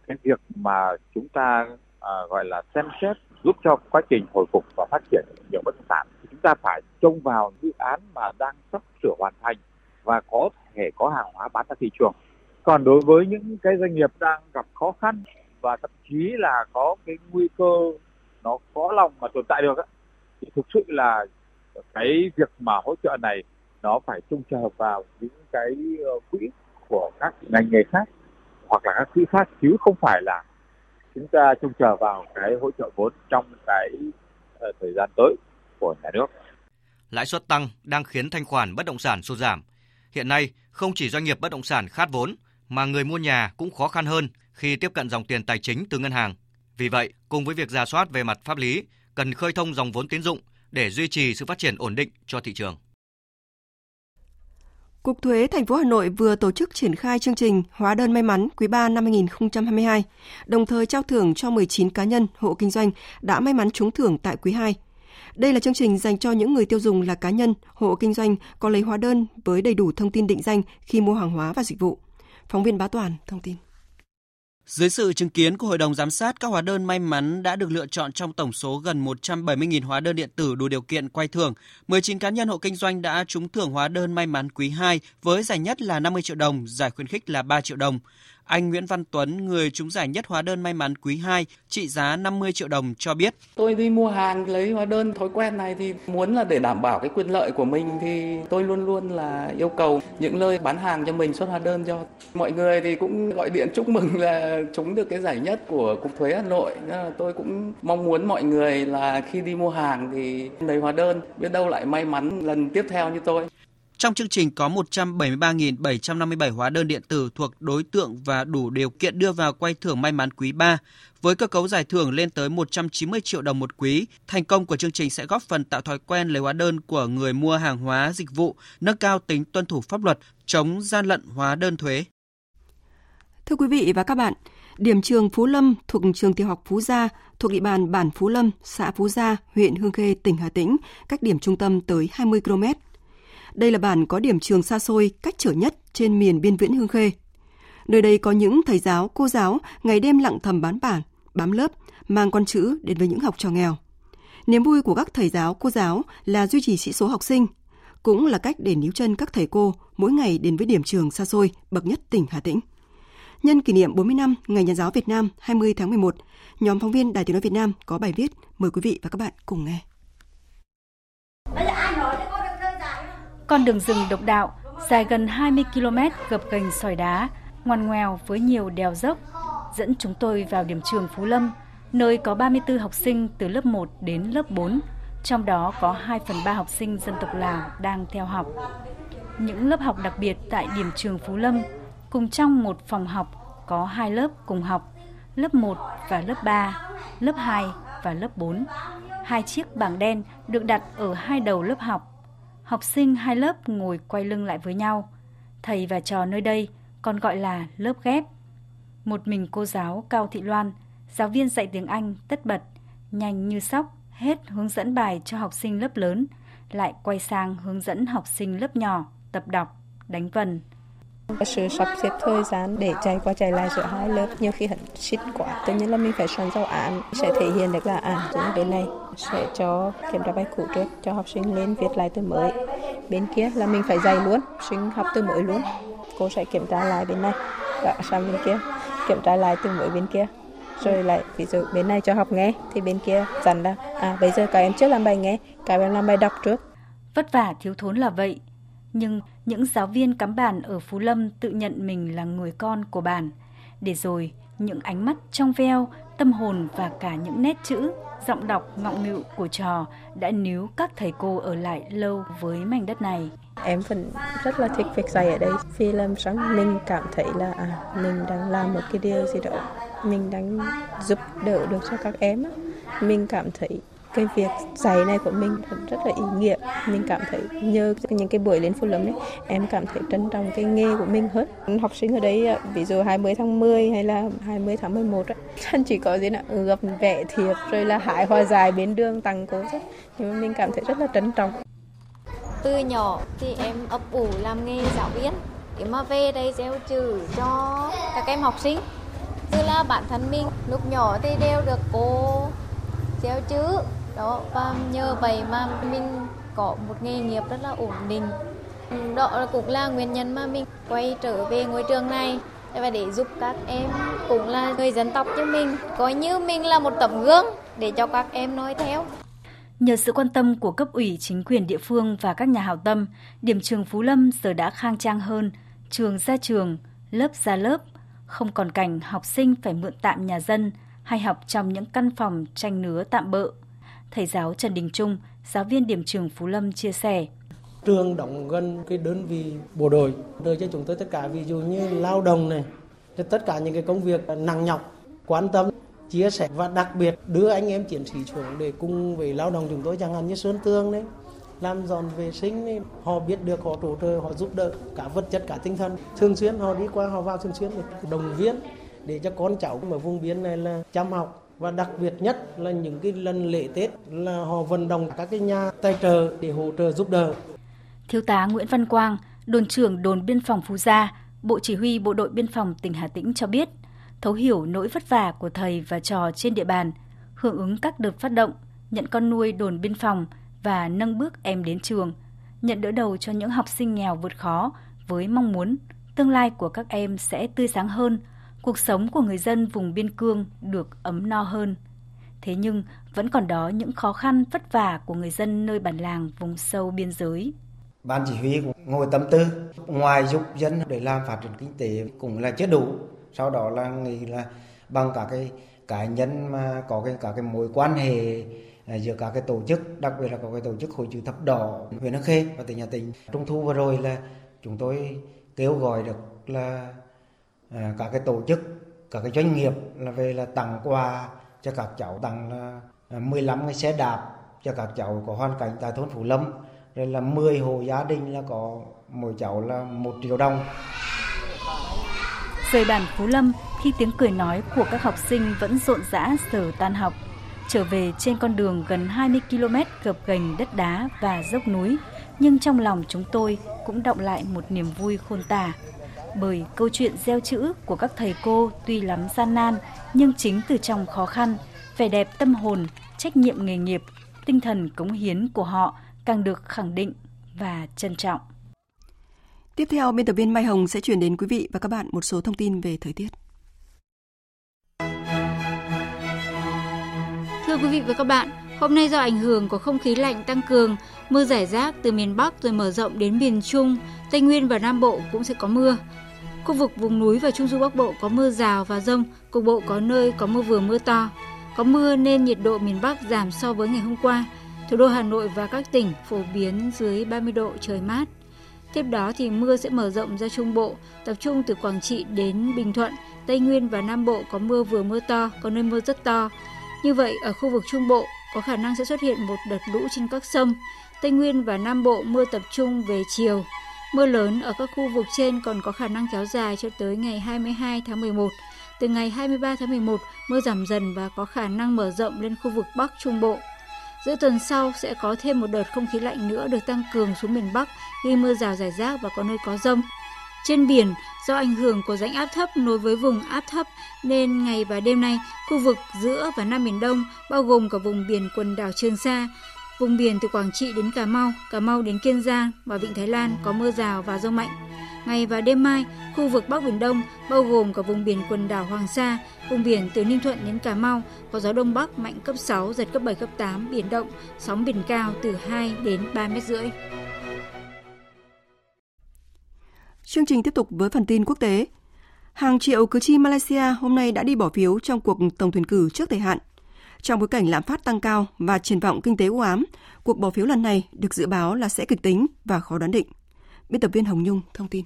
Cái việc mà chúng ta uh, gọi là xem xét giúp cho quá trình hồi phục và phát triển thị trường bất động sản, chúng ta phải trông vào dự án mà đang sắp sửa hoàn thành và có thể có hàng hóa bán ra thị trường. Còn đối với những cái doanh nghiệp đang gặp khó khăn và thậm chí là có cái nguy cơ nó khó lòng mà tồn tại được ấy, thì thực sự là cái việc mà hỗ trợ này nó phải trông chờ vào những cái quỹ của các ngành nghề khác hoặc là các quỹ khác, chứ không phải là chúng ta trông chờ vào cái hỗ trợ vốn trong cái thời gian tới của nhà nước. Lãi suất tăng đang khiến thanh khoản bất động sản sụt giảm. Hiện nay, không chỉ doanh nghiệp bất động sản khát vốn, mà người mua nhà cũng khó khăn hơn khi tiếp cận dòng tiền tài chính từ ngân hàng. Vì vậy, cùng với việc rà soát về mặt pháp lý, cần khơi thông dòng vốn tín dụng để duy trì sự phát triển ổn định cho thị trường. Cục Thuế thành phố Hà Nội vừa tổ chức triển khai chương trình Hóa đơn may mắn quý ba năm hai không hai hai, đồng thời trao thưởng cho mười chín cá nhân, hộ kinh doanh đã may mắn trúng thưởng tại quý hai. Đây là chương trình dành cho những người tiêu dùng là cá nhân, hộ kinh doanh có lấy hóa đơn với đầy đủ thông tin định danh khi mua hàng hóa và dịch vụ. Phóng viên Bá Toàn thông tin. Dưới sự chứng kiến của Hội đồng Giám sát, các hóa đơn may mắn đã được lựa chọn trong tổng số gần một trăm bảy mươi nghìn hóa đơn điện tử đủ điều kiện quay thưởng. mười chín cá nhân hộ kinh doanh đã trúng thưởng hóa đơn may mắn quý hai với giải nhất là năm mươi triệu đồng, giải khuyến khích là ba triệu đồng. Anh Nguyễn Văn Tuấn, người trúng giải nhất hóa đơn may mắn quý hai trị giá năm mươi triệu đồng cho biết: Tôi đi mua hàng lấy hóa đơn, thói quen này thì muốn là để đảm bảo cái quyền lợi của mình thì tôi luôn luôn là yêu cầu những nơi bán hàng cho mình xuất hóa đơn cho. Mọi người thì cũng gọi điện chúc mừng là trúng được cái giải nhất của Cục Thuế Hà Nội. Tôi cũng mong muốn mọi người là khi đi mua hàng thì lấy hóa đơn, biết đâu lại may mắn lần tiếp theo như tôi. Trong chương trình có một trăm bảy mươi ba nghìn bảy trăm năm mươi bảy hóa đơn điện tử thuộc đối tượng và đủ điều kiện đưa vào quay thưởng may mắn quý ba, với cơ cấu giải thưởng lên tới một trăm chín mươi triệu đồng một quý. Thành công của chương trình sẽ góp phần tạo thói quen lấy hóa đơn của người mua hàng hóa, dịch vụ, nâng cao tính tuân thủ pháp luật, chống gian lận hóa đơn thuế. Thưa quý vị và các bạn, điểm trường Phú Lâm thuộc trường tiểu học Phú Gia thuộc địa bàn bản Phú Lâm, xã Phú Gia, huyện Hương Khê, tỉnh Hà Tĩnh, cách điểm trung tâm tới hai mươi ki lô mét. Đây là bản có điểm trường xa xôi, cách trở nhất trên miền biên viễn Hương Khê. Nơi đây có những thầy giáo, cô giáo ngày đêm lặng thầm bám bản, bám lớp, mang con chữ đến với những học trò nghèo. Niềm vui của các thầy giáo, cô giáo là duy trì sĩ số học sinh, cũng là cách để níu chân các thầy cô mỗi ngày đến với điểm trường xa xôi, bậc nhất tỉnh Hà Tĩnh. Nhân kỷ niệm bốn mươi năm Ngày Nhà giáo Việt Nam hai mươi tháng mười một, nhóm phóng viên Đài Tiếng nói Việt Nam có bài viết, mời quý vị và các bạn cùng nghe. Con đường rừng độc đạo, dài gần hai mươi ki lô mét gập ghềnh sỏi đá, ngoằn ngoèo với nhiều đèo dốc, dẫn chúng tôi vào điểm trường Phú Lâm, nơi có ba mươi tư học sinh từ lớp một đến lớp bốn, trong đó có hai phần ba học sinh dân tộc Lào đang theo học. Những lớp học đặc biệt tại điểm trường Phú Lâm, cùng trong một phòng học có hai lớp cùng học, lớp một và lớp ba, lớp hai và lớp bốn. Hai chiếc bảng đen được đặt ở hai đầu lớp học. Học sinh hai lớp ngồi quay lưng lại với nhau. Thầy và trò nơi đây còn gọi là lớp ghép. Một mình cô giáo Cao Thị Loan, giáo viên dạy tiếng Anh tất bật, nhanh như sóc, hết hướng dẫn bài cho học sinh lớp lớn, lại quay sang hướng dẫn học sinh lớp nhỏ tập đọc, đánh vần. Sự sắp xếp thời gian để chạy qua chạy lại giữa hai lớp nhiều khi hẳn xít quá, tự nhiên là mình phải soạn giáo án, sẽ thể hiện được là án của bên này sẽ cho kiểm tra bài cũ trước cho học sinh lên viết lại từ mới, bên kia là mình phải dạy luôn, sinh học từ mới luôn, cô sẽ kiểm tra lại bên này và sang bên kia kiểm tra lại từ mới bên kia, rồi lại ví dụ bên này cho học nghe thì bên kia dặn là à bây giờ các em trước làm bài nghe, các em làm bài đọc trước. Vất vả thiếu thốn là vậy, nhưng những giáo viên cắm bản ở Phú Lâm tự nhận mình là người con của bản. Để rồi, những ánh mắt trong veo, tâm hồn và cả những nét chữ, giọng đọc ngọng ngịu của trò đã níu các thầy cô ở lại lâu với mảnh đất này. Em vẫn rất là thích việc dạy ở đây. Vì làm sáng mình cảm thấy là à, mình đang làm một cái điều gì đó. Mình đang giúp đỡ được cho các em. Mình cảm thấy cái việc dạy này của mình rất là ý nghĩa. Mình cảm thấy nhờ những cái buổi đến Phú Lâm ấy, em cảm thấy trân trọng cái nghề của mình hết. Học sinh ở đấy, ví dụ hai mươi tháng mười hay là hai mươi tháng mười một, anh chỉ có gì là gặp vẽ thiệp rồi là hái hoa dài bên đường tặng cô ấy. Nhưng mà mình cảm thấy rất là trân trọng. Từ nhỏ thì em ấp ủ làm nghề giáo viên, em mà về đây gieo chữ cho các em học sinh. Tức là bản thân mình lúc nhỏ thì đều được cô gieo chữ. Đó, và nhờ vậy mà mình có một nghề nghiệp rất là ổn định. Đó cũng là nguyên nhân mà mình quay trở về ngôi trường này, và để giúp các em cũng là người dân tộc như mình, coi như mình là một tấm gương để cho các em noi theo. Nhờ sự quan tâm của cấp ủy, chính quyền địa phương và các nhà hảo tâm, điểm trường Phú Lâm giờ đã khang trang hơn, trường ra trường, lớp ra lớp, không còn cảnh học sinh phải mượn tạm nhà dân hay học trong những căn phòng tranh nứa tạm bợ. Thầy giáo Trần Đình Trung, giáo viên điểm trường Phú Lâm chia sẻ. Trường đóng gần cái đơn vị bộ đội, đưa cho chúng tôi tất cả ví dụ như lao động này, tất cả những cái công việc nặng nhọc, quan tâm, chia sẻ và đặc biệt đưa anh em chiến sĩ xuống để cùng với lao động chúng tôi chẳng hạn như sơn tường đấy, làm dọn vệ sinh đấy, họ biết được, họ hỗ trợ, họ giúp đỡ cả vật chất cả tinh thần. Thường xuyên họ đi qua, họ vào thường xuyên để động viên để cho con cháu ở vùng biên này là chăm học. Và đặc biệt nhất là những cái lần lễ Tết là họ vận động các cái nhà tài trợ để hỗ trợ giúp đỡ. Thiếu tá Nguyễn Văn Quang, đồn trưởng đồn biên phòng Phú Gia, Bộ Chỉ huy Bộ đội Biên phòng tỉnh Hà Tĩnh cho biết, thấu hiểu nỗi vất vả của thầy và trò trên địa bàn, hưởng ứng các đợt phát động, nhận con nuôi đồn biên phòng và nâng bước em đến trường, nhận đỡ đầu cho những học sinh nghèo vượt khó với mong muốn tương lai của các em sẽ tươi sáng hơn, cuộc sống của người dân vùng biên cương được ấm no hơn. Thế nhưng vẫn còn đó những khó khăn vất vả của người dân nơi bản làng vùng sâu biên giới. Ban chỉ huy cũng ngồi tâm tư, ngoài giúp dân để làm phát triển kinh tế cũng là chưa đủ. Sau đó là nghĩ là bằng cả cái cá nhân mà có cái cả cái mối quan hệ giữa các cái tổ chức, đặc biệt là có cái tổ chức Hội Chữ Thập Đỏ huyện Hương Khê và tỉnh Hà Tĩnh. Trung thu vừa rồi là chúng tôi kêu gọi được là các cái tổ chức, các cái doanh nghiệp là về là tặng quà cho các cháu, tặng mười lăm cái xe đạp cho các cháu có hoàn cảnh tại thôn Phú Lâm, rồi là mười hộ gia đình là có mỗi cháu là một triệu đồng. Rời bản Phú Lâm khi tiếng cười nói của các học sinh vẫn rộn rã giờ tan học. Trở về trên con đường gần hai mươi ki lô mét gập ghềnh đất đá và dốc núi, nhưng trong lòng chúng tôi cũng đọng lại một niềm vui khôn tả. Bởi câu chuyện gieo chữ của các thầy cô tuy lắm gian nan, nhưng chính từ trong khó khăn, vẻ đẹp tâm hồn, trách nhiệm nghề nghiệp, tinh thần cống hiến của họ càng được khẳng định và trân trọng. Tiếp theo, biên tập viên Mai Hồng sẽ chuyển đến quý vị và các bạn một số thông tin về thời tiết. Thưa quý vị và các bạn, hôm nay do ảnh hưởng của không khí lạnh tăng cường, mưa rải rác từ miền Bắc rồi mở rộng đến miền Trung, Tây Nguyên và Nam Bộ cũng sẽ có mưa. Khu vực vùng núi và Trung Du Bắc Bộ có mưa rào và dông, cục bộ có nơi có mưa vừa mưa to. Có mưa nên nhiệt độ miền Bắc giảm so với ngày hôm qua. Thủ đô Hà Nội và các tỉnh phổ biến dưới ba mươi độ, trời mát. Tiếp đó thì mưa sẽ mở rộng ra Trung Bộ, tập trung từ Quảng Trị đến Bình Thuận, Tây Nguyên và Nam Bộ có mưa vừa mưa to, có nơi mưa rất to. Như vậy, ở khu vực Trung Bộ có khả năng sẽ xuất hiện một đợt lũ trên các sông. Tây Nguyên và Nam Bộ mưa tập trung về chiều. Mưa lớn ở các khu vực trên còn có khả năng kéo dài cho tới ngày hai mươi hai tháng mười một. Từ ngày hai mươi ba tháng mười một, mưa giảm dần và có khả năng mở rộng lên khu vực Bắc Trung Bộ. Giữa tuần sau sẽ có thêm một đợt không khí lạnh nữa được tăng cường xuống miền Bắc, gây mưa rào rải rác và có nơi có dông. Trên biển, do ảnh hưởng của rãnh áp thấp nối với vùng áp thấp nên ngày và đêm nay, khu vực giữa và Nam Biển Đông bao gồm cả vùng biển quần đảo Trường Sa, vùng biển từ Quảng Trị đến Cà Mau, Cà Mau đến Kiên Giang và Vịnh Thái Lan có mưa rào và dông mạnh. Ngày và đêm mai, khu vực Bắc Biển Đông bao gồm cả vùng biển quần đảo Hoàng Sa, vùng biển từ Ninh Thuận đến Cà Mau có gió Đông Bắc mạnh cấp sáu, giật cấp bảy, cấp tám, biển động, sóng biển cao từ hai đến ba mét rưỡi. Chương trình tiếp tục với phần tin quốc tế. Hàng triệu cử tri Malaysia hôm nay đã đi bỏ phiếu trong cuộc tổng tuyển cử trước thời hạn. Trong bối cảnh lạm phát tăng cao và triển vọng kinh tế u ám, cuộc bỏ phiếu lần này được dự báo là sẽ kịch tính và khó đoán định. Biên tập viên Hồng Nhung thông tin.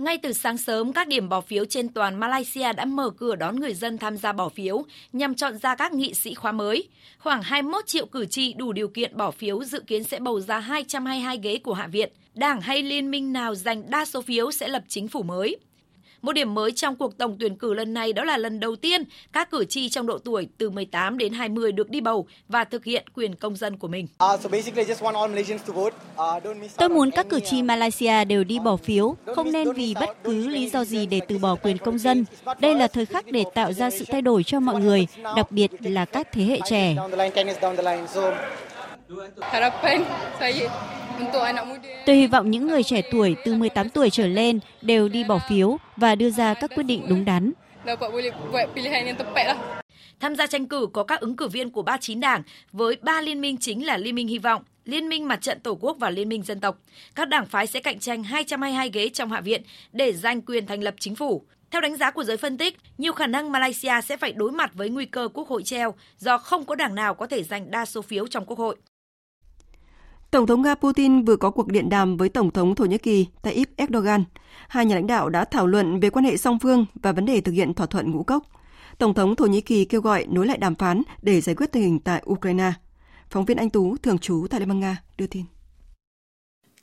Ngay từ sáng sớm, các điểm bỏ phiếu trên toàn Malaysia đã mở cửa đón người dân tham gia bỏ phiếu nhằm chọn ra các nghị sĩ khóa mới. Khoảng hai mươi mốt triệu cử tri đủ điều kiện bỏ phiếu dự kiến sẽ bầu ra hai trăm hai mươi hai ghế của Hạ viện. Đảng hay liên minh nào giành đa số phiếu sẽ lập chính phủ mới. Một điểm mới trong cuộc tổng tuyển cử lần này đó là lần đầu tiên các cử tri trong độ tuổi từ mười tám đến hai mươi được đi bầu và thực hiện quyền công dân của mình. Tôi muốn các cử tri Malaysia đều đi bỏ phiếu, không nên vì bất cứ lý do gì để từ bỏ quyền công dân. Đây là thời khắc để tạo ra sự thay đổi cho mọi người, đặc biệt là các thế hệ trẻ. Tôi hy vọng những người trẻ tuổi từ mười tám tuổi trở lên đều đi bỏ phiếu và đưa ra các quyết định đúng đắn. Tham gia tranh cử có các ứng cử viên của ba mươi chín đảng với ba liên minh chính là Liên minh Hy vọng, Liên minh Mặt trận Tổ quốc và Liên minh Dân tộc. Các đảng phái sẽ cạnh tranh hai trăm hai mươi hai ghế trong Hạ viện để giành quyền thành lập chính phủ. Theo đánh giá của giới phân tích, nhiều khả năng Malaysia sẽ phải đối mặt với nguy cơ quốc hội treo do không có đảng nào có thể giành đa số phiếu trong quốc hội. Tổng thống Nga Putin vừa có cuộc điện đàm với Tổng thống Thổ Nhĩ Kỳ Tayyip Erdogan. Hai nhà lãnh đạo đã thảo luận về quan hệ song phương và vấn đề thực hiện thỏa thuận ngũ cốc. Tổng thống Thổ Nhĩ Kỳ kêu gọi nối lại đàm phán để giải quyết tình hình tại Ukraine. Phóng viên Anh Tú, thường trú tại Liên bang Nga, đưa tin.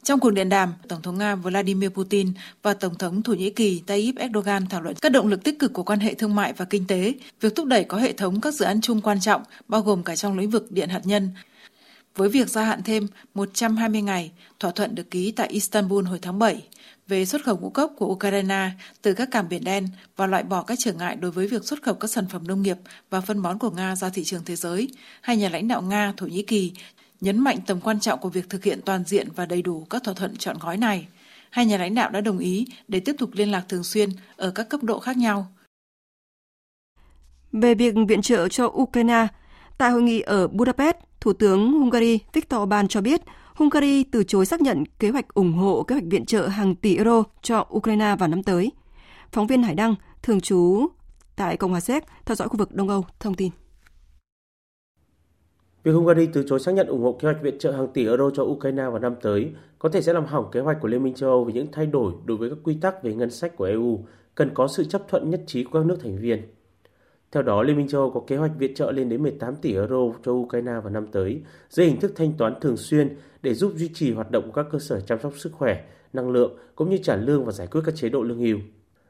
Trong cuộc điện đàm, Tổng thống Nga Vladimir Putin và Tổng thống Thổ Nhĩ Kỳ Tayyip Erdogan thảo luận các động lực tích cực của quan hệ thương mại và kinh tế, việc thúc đẩy có hệ thống các dự án chung quan trọng, bao gồm cả trong lĩnh vực điện hạt nhân. Với việc gia hạn thêm một trăm hai mươi ngày, thỏa thuận được ký tại Istanbul hồi tháng bảy về xuất khẩu ngũ cốc của Ukraine từ các cảng Biển Đen và loại bỏ các trở ngại đối với việc xuất khẩu các sản phẩm nông nghiệp và phân bón của Nga ra thị trường thế giới, hai nhà lãnh đạo Nga, Thổ Nhĩ Kỳ nhấn mạnh tầm quan trọng của việc thực hiện toàn diện và đầy đủ các thỏa thuận chọn gói này. Hai nhà lãnh đạo đã đồng ý để tiếp tục liên lạc thường xuyên ở các cấp độ khác nhau. Về việc viện trợ cho Ukraine, tại hội nghị ở Budapest, Thủ tướng Hungary Viktor Orbán cho biết Hungary từ chối xác nhận kế hoạch ủng hộ kế hoạch viện trợ hàng tỷ euro cho Ukraine vào năm tới. Phóng viên Hải Đăng, thường trú tại Cộng hòa Séc, theo dõi khu vực Đông Âu, thông tin. Việc Hungary từ chối xác nhận ủng hộ kế hoạch viện trợ hàng tỷ euro cho Ukraine vào năm tới có thể sẽ làm hỏng kế hoạch của Liên minh châu Âu về những thay đổi đối với các quy tắc về ngân sách của e u, cần có sự chấp thuận nhất trí của các nước thành viên. Theo đó, Liên minh châu Âu có kế hoạch viện trợ lên đến mười tám tỷ euro cho Ukraine vào năm tới, dưới hình thức thanh toán thường xuyên để giúp duy trì hoạt động của các cơ sở chăm sóc sức khỏe, năng lượng, cũng như trả lương và giải quyết các chế độ lương hưu.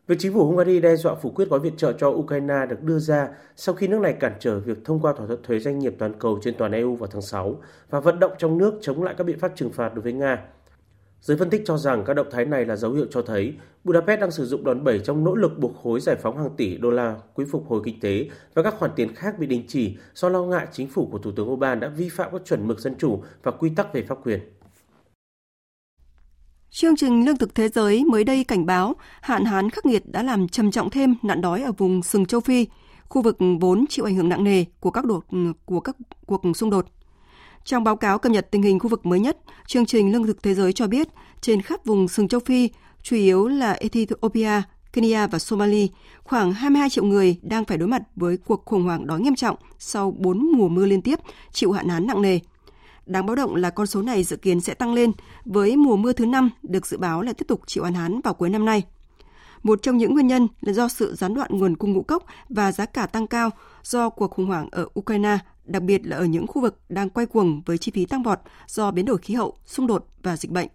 Việc chính phủ Hungary đe dọa phủ quyết gói viện trợ cho Ukraine được đưa ra sau khi nước này cản trở việc thông qua thỏa thuận thuế doanh nghiệp toàn cầu trên toàn e u vào tháng sáu và vận động trong nước chống lại các biện pháp trừng phạt đối với Nga. Giới phân tích cho rằng các động thái này là dấu hiệu cho thấy Budapest đang sử dụng đòn bẩy trong nỗ lực buộc khối giải phóng hàng tỷ đô la quỹ phục hồi kinh tế và các khoản tiền khác bị đình chỉ do lo ngại chính phủ của Thủ tướng Orbán đã vi phạm các chuẩn mực dân chủ và quy tắc về pháp quyền. Chương trình Lương thực Thế giới mới đây cảnh báo hạn hán khắc nghiệt đã làm trầm trọng thêm nạn đói ở vùng sừng châu Phi, khu vực vốn chịu ảnh hưởng nặng nề của các, đột, của các cuộc xung đột. Trong báo cáo cập nhật tình hình khu vực mới nhất, chương trình Lương thực Thế giới cho biết trên khắp vùng sừng châu Phi, chủ yếu là Ethiopia, Kenya và Somalia, khoảng hai mươi hai triệu người đang phải đối mặt với cuộc khủng hoảng đói nghiêm trọng sau bốn mùa mưa liên tiếp chịu hạn hán nặng nề. Đáng báo động là con số này dự kiến sẽ tăng lên với mùa mưa thứ năm được dự báo là tiếp tục chịu hạn hán vào cuối năm nay. Một trong những nguyên nhân là do sự gián đoạn nguồn cung ngũ cốc và giá cả tăng cao do cuộc khủng hoảng ở Ukraine, đặc biệt là ở những khu vực đang quay cuồng với chi phí tăng vọt do biến đổi khí hậu, xung đột và dịch bệnh.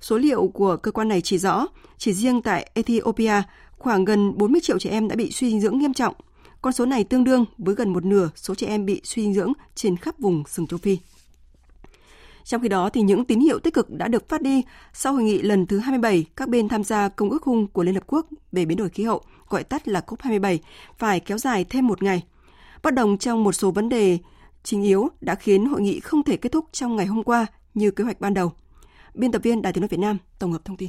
Số liệu của cơ quan này chỉ rõ, chỉ riêng tại Ethiopia, khoảng gần bốn mươi triệu trẻ em đã bị suy dinh dưỡng nghiêm trọng. Con số này tương đương với gần một nửa số trẻ em bị suy dinh dưỡng trên khắp vùng sừng châu Phi. Trong khi đó, thì những tín hiệu tích cực đã được phát đi sau hội nghị lần thứ hai mươi bảy các bên tham gia Công ước Khung của Liên Hợp Quốc về biến đổi khí hậu, gọi tắt là cốp hai mươi bảy, phải kéo dài thêm một ngày. Bất đồng trong một số vấn đề chính yếu đã khiến hội nghị không thể kết thúc trong ngày hôm qua như kế hoạch ban đầu. Biên tập viên Đài Tiếng nói Việt Nam tổng hợp thông tin.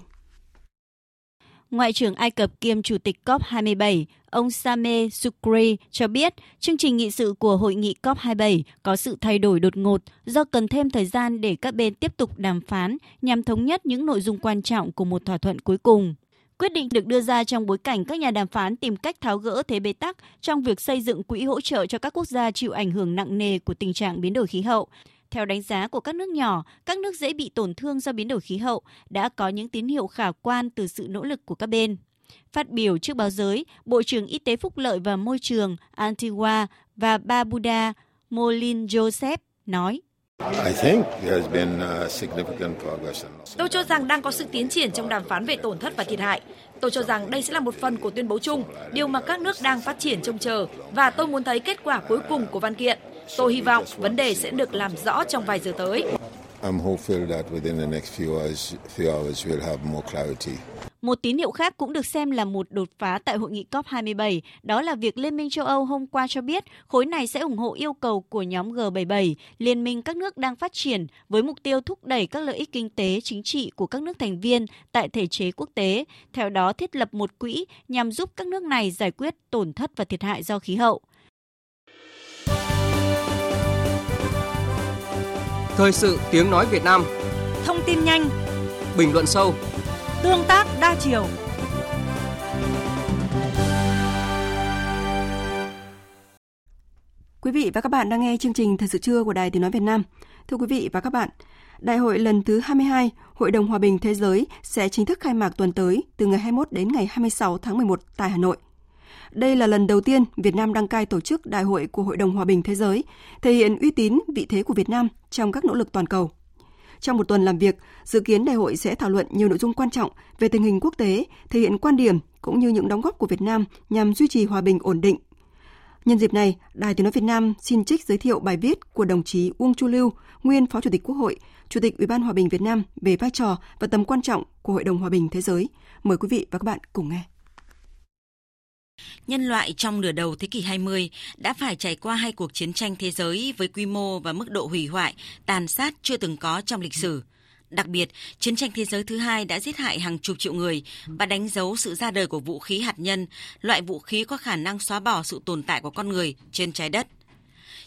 Ngoại trưởng Ai Cập kiêm Chủ tịch cốp hai mươi bảy, ông Sameh Shoukry cho biết chương trình nghị sự của hội nghị cốp hai mươi bảy có sự thay đổi đột ngột do cần thêm thời gian để các bên tiếp tục đàm phán nhằm thống nhất những nội dung quan trọng của một thỏa thuận cuối cùng. Quyết định được đưa ra trong bối cảnh các nhà đàm phán tìm cách tháo gỡ thế bế tắc trong việc xây dựng quỹ hỗ trợ cho các quốc gia chịu ảnh hưởng nặng nề của tình trạng biến đổi khí hậu. Theo đánh giá của các nước nhỏ, các nước dễ bị tổn thương do biến đổi khí hậu đã có những tín hiệu khả quan từ sự nỗ lực của các bên. Phát biểu trước báo giới, Bộ trưởng Y tế Phúc lợi và Môi trường Antigua và Barbuda Molin Joseph nói: Tôi cho rằng đang có sự tiến triển trong đàm phán về tổn thất và thiệt hại. Tôi cho rằng đây sẽ là một phần của tuyên bố chung, điều mà các nước đang phát triển trông chờ, và tôi muốn thấy kết quả cuối cùng của văn kiện. Tôi hy vọng vấn đề sẽ được làm rõ trong vài giờ tới. Một tín hiệu khác cũng được xem là một đột phá tại hội nghị cốp hai mươi bảy, đó là việc Liên minh châu Âu hôm qua cho biết khối này sẽ ủng hộ yêu cầu của nhóm G bảy mươi bảy, liên minh các nước đang phát triển, với mục tiêu thúc đẩy các lợi ích kinh tế, chính trị của các nước thành viên tại thể chế quốc tế, theo đó thiết lập một quỹ nhằm giúp các nước này giải quyết tổn thất và thiệt hại do khí hậu. Thời sự Tiếng nói Việt Nam. Thông tin nhanh, bình luận sâu, tương tác đa chiều. Quý vị và các bạn đang nghe chương trình Thời sự trưa của Đài Tiếng nói Việt Nam. Thưa quý vị và các bạn, Đại hội lần thứ hai mươi hai Hội đồng Hòa bình Thế giới sẽ chính thức khai mạc tuần tới, từ ngày hai mươi mốt đến ngày hai mươi sáu tháng mười một tại Hà Nội. Đây là lần đầu tiên Việt Nam đăng cai tổ chức Đại hội của Hội đồng Hòa bình Thế giới, thể hiện uy tín, vị thế của Việt Nam trong các nỗ lực toàn cầu. Trong một tuần làm việc, dự kiến đại hội sẽ thảo luận nhiều nội dung quan trọng về tình hình quốc tế, thể hiện quan điểm cũng như những đóng góp của Việt Nam nhằm duy trì hòa bình ổn định. Nhân dịp này, Đài Tiếng nói Việt Nam xin trích giới thiệu bài viết của đồng chí Uông Chu Lưu, nguyên Phó Chủ tịch Quốc hội, Chủ tịch Ủy ban Hòa bình Việt Nam về vai trò và tầm quan trọng của Hội đồng Hòa bình Thế giới. Mời quý vị và các bạn cùng nghe. Nhân loại trong nửa đầu thế kỷ hai mươi đã phải trải qua hai cuộc chiến tranh thế giới với quy mô và mức độ hủy hoại, tàn sát chưa từng có trong lịch sử. Đặc biệt, chiến tranh thế giới thứ hai đã giết hại hàng chục triệu người và đánh dấu sự ra đời của vũ khí hạt nhân, loại vũ khí có khả năng xóa bỏ sự tồn tại của con người trên trái đất.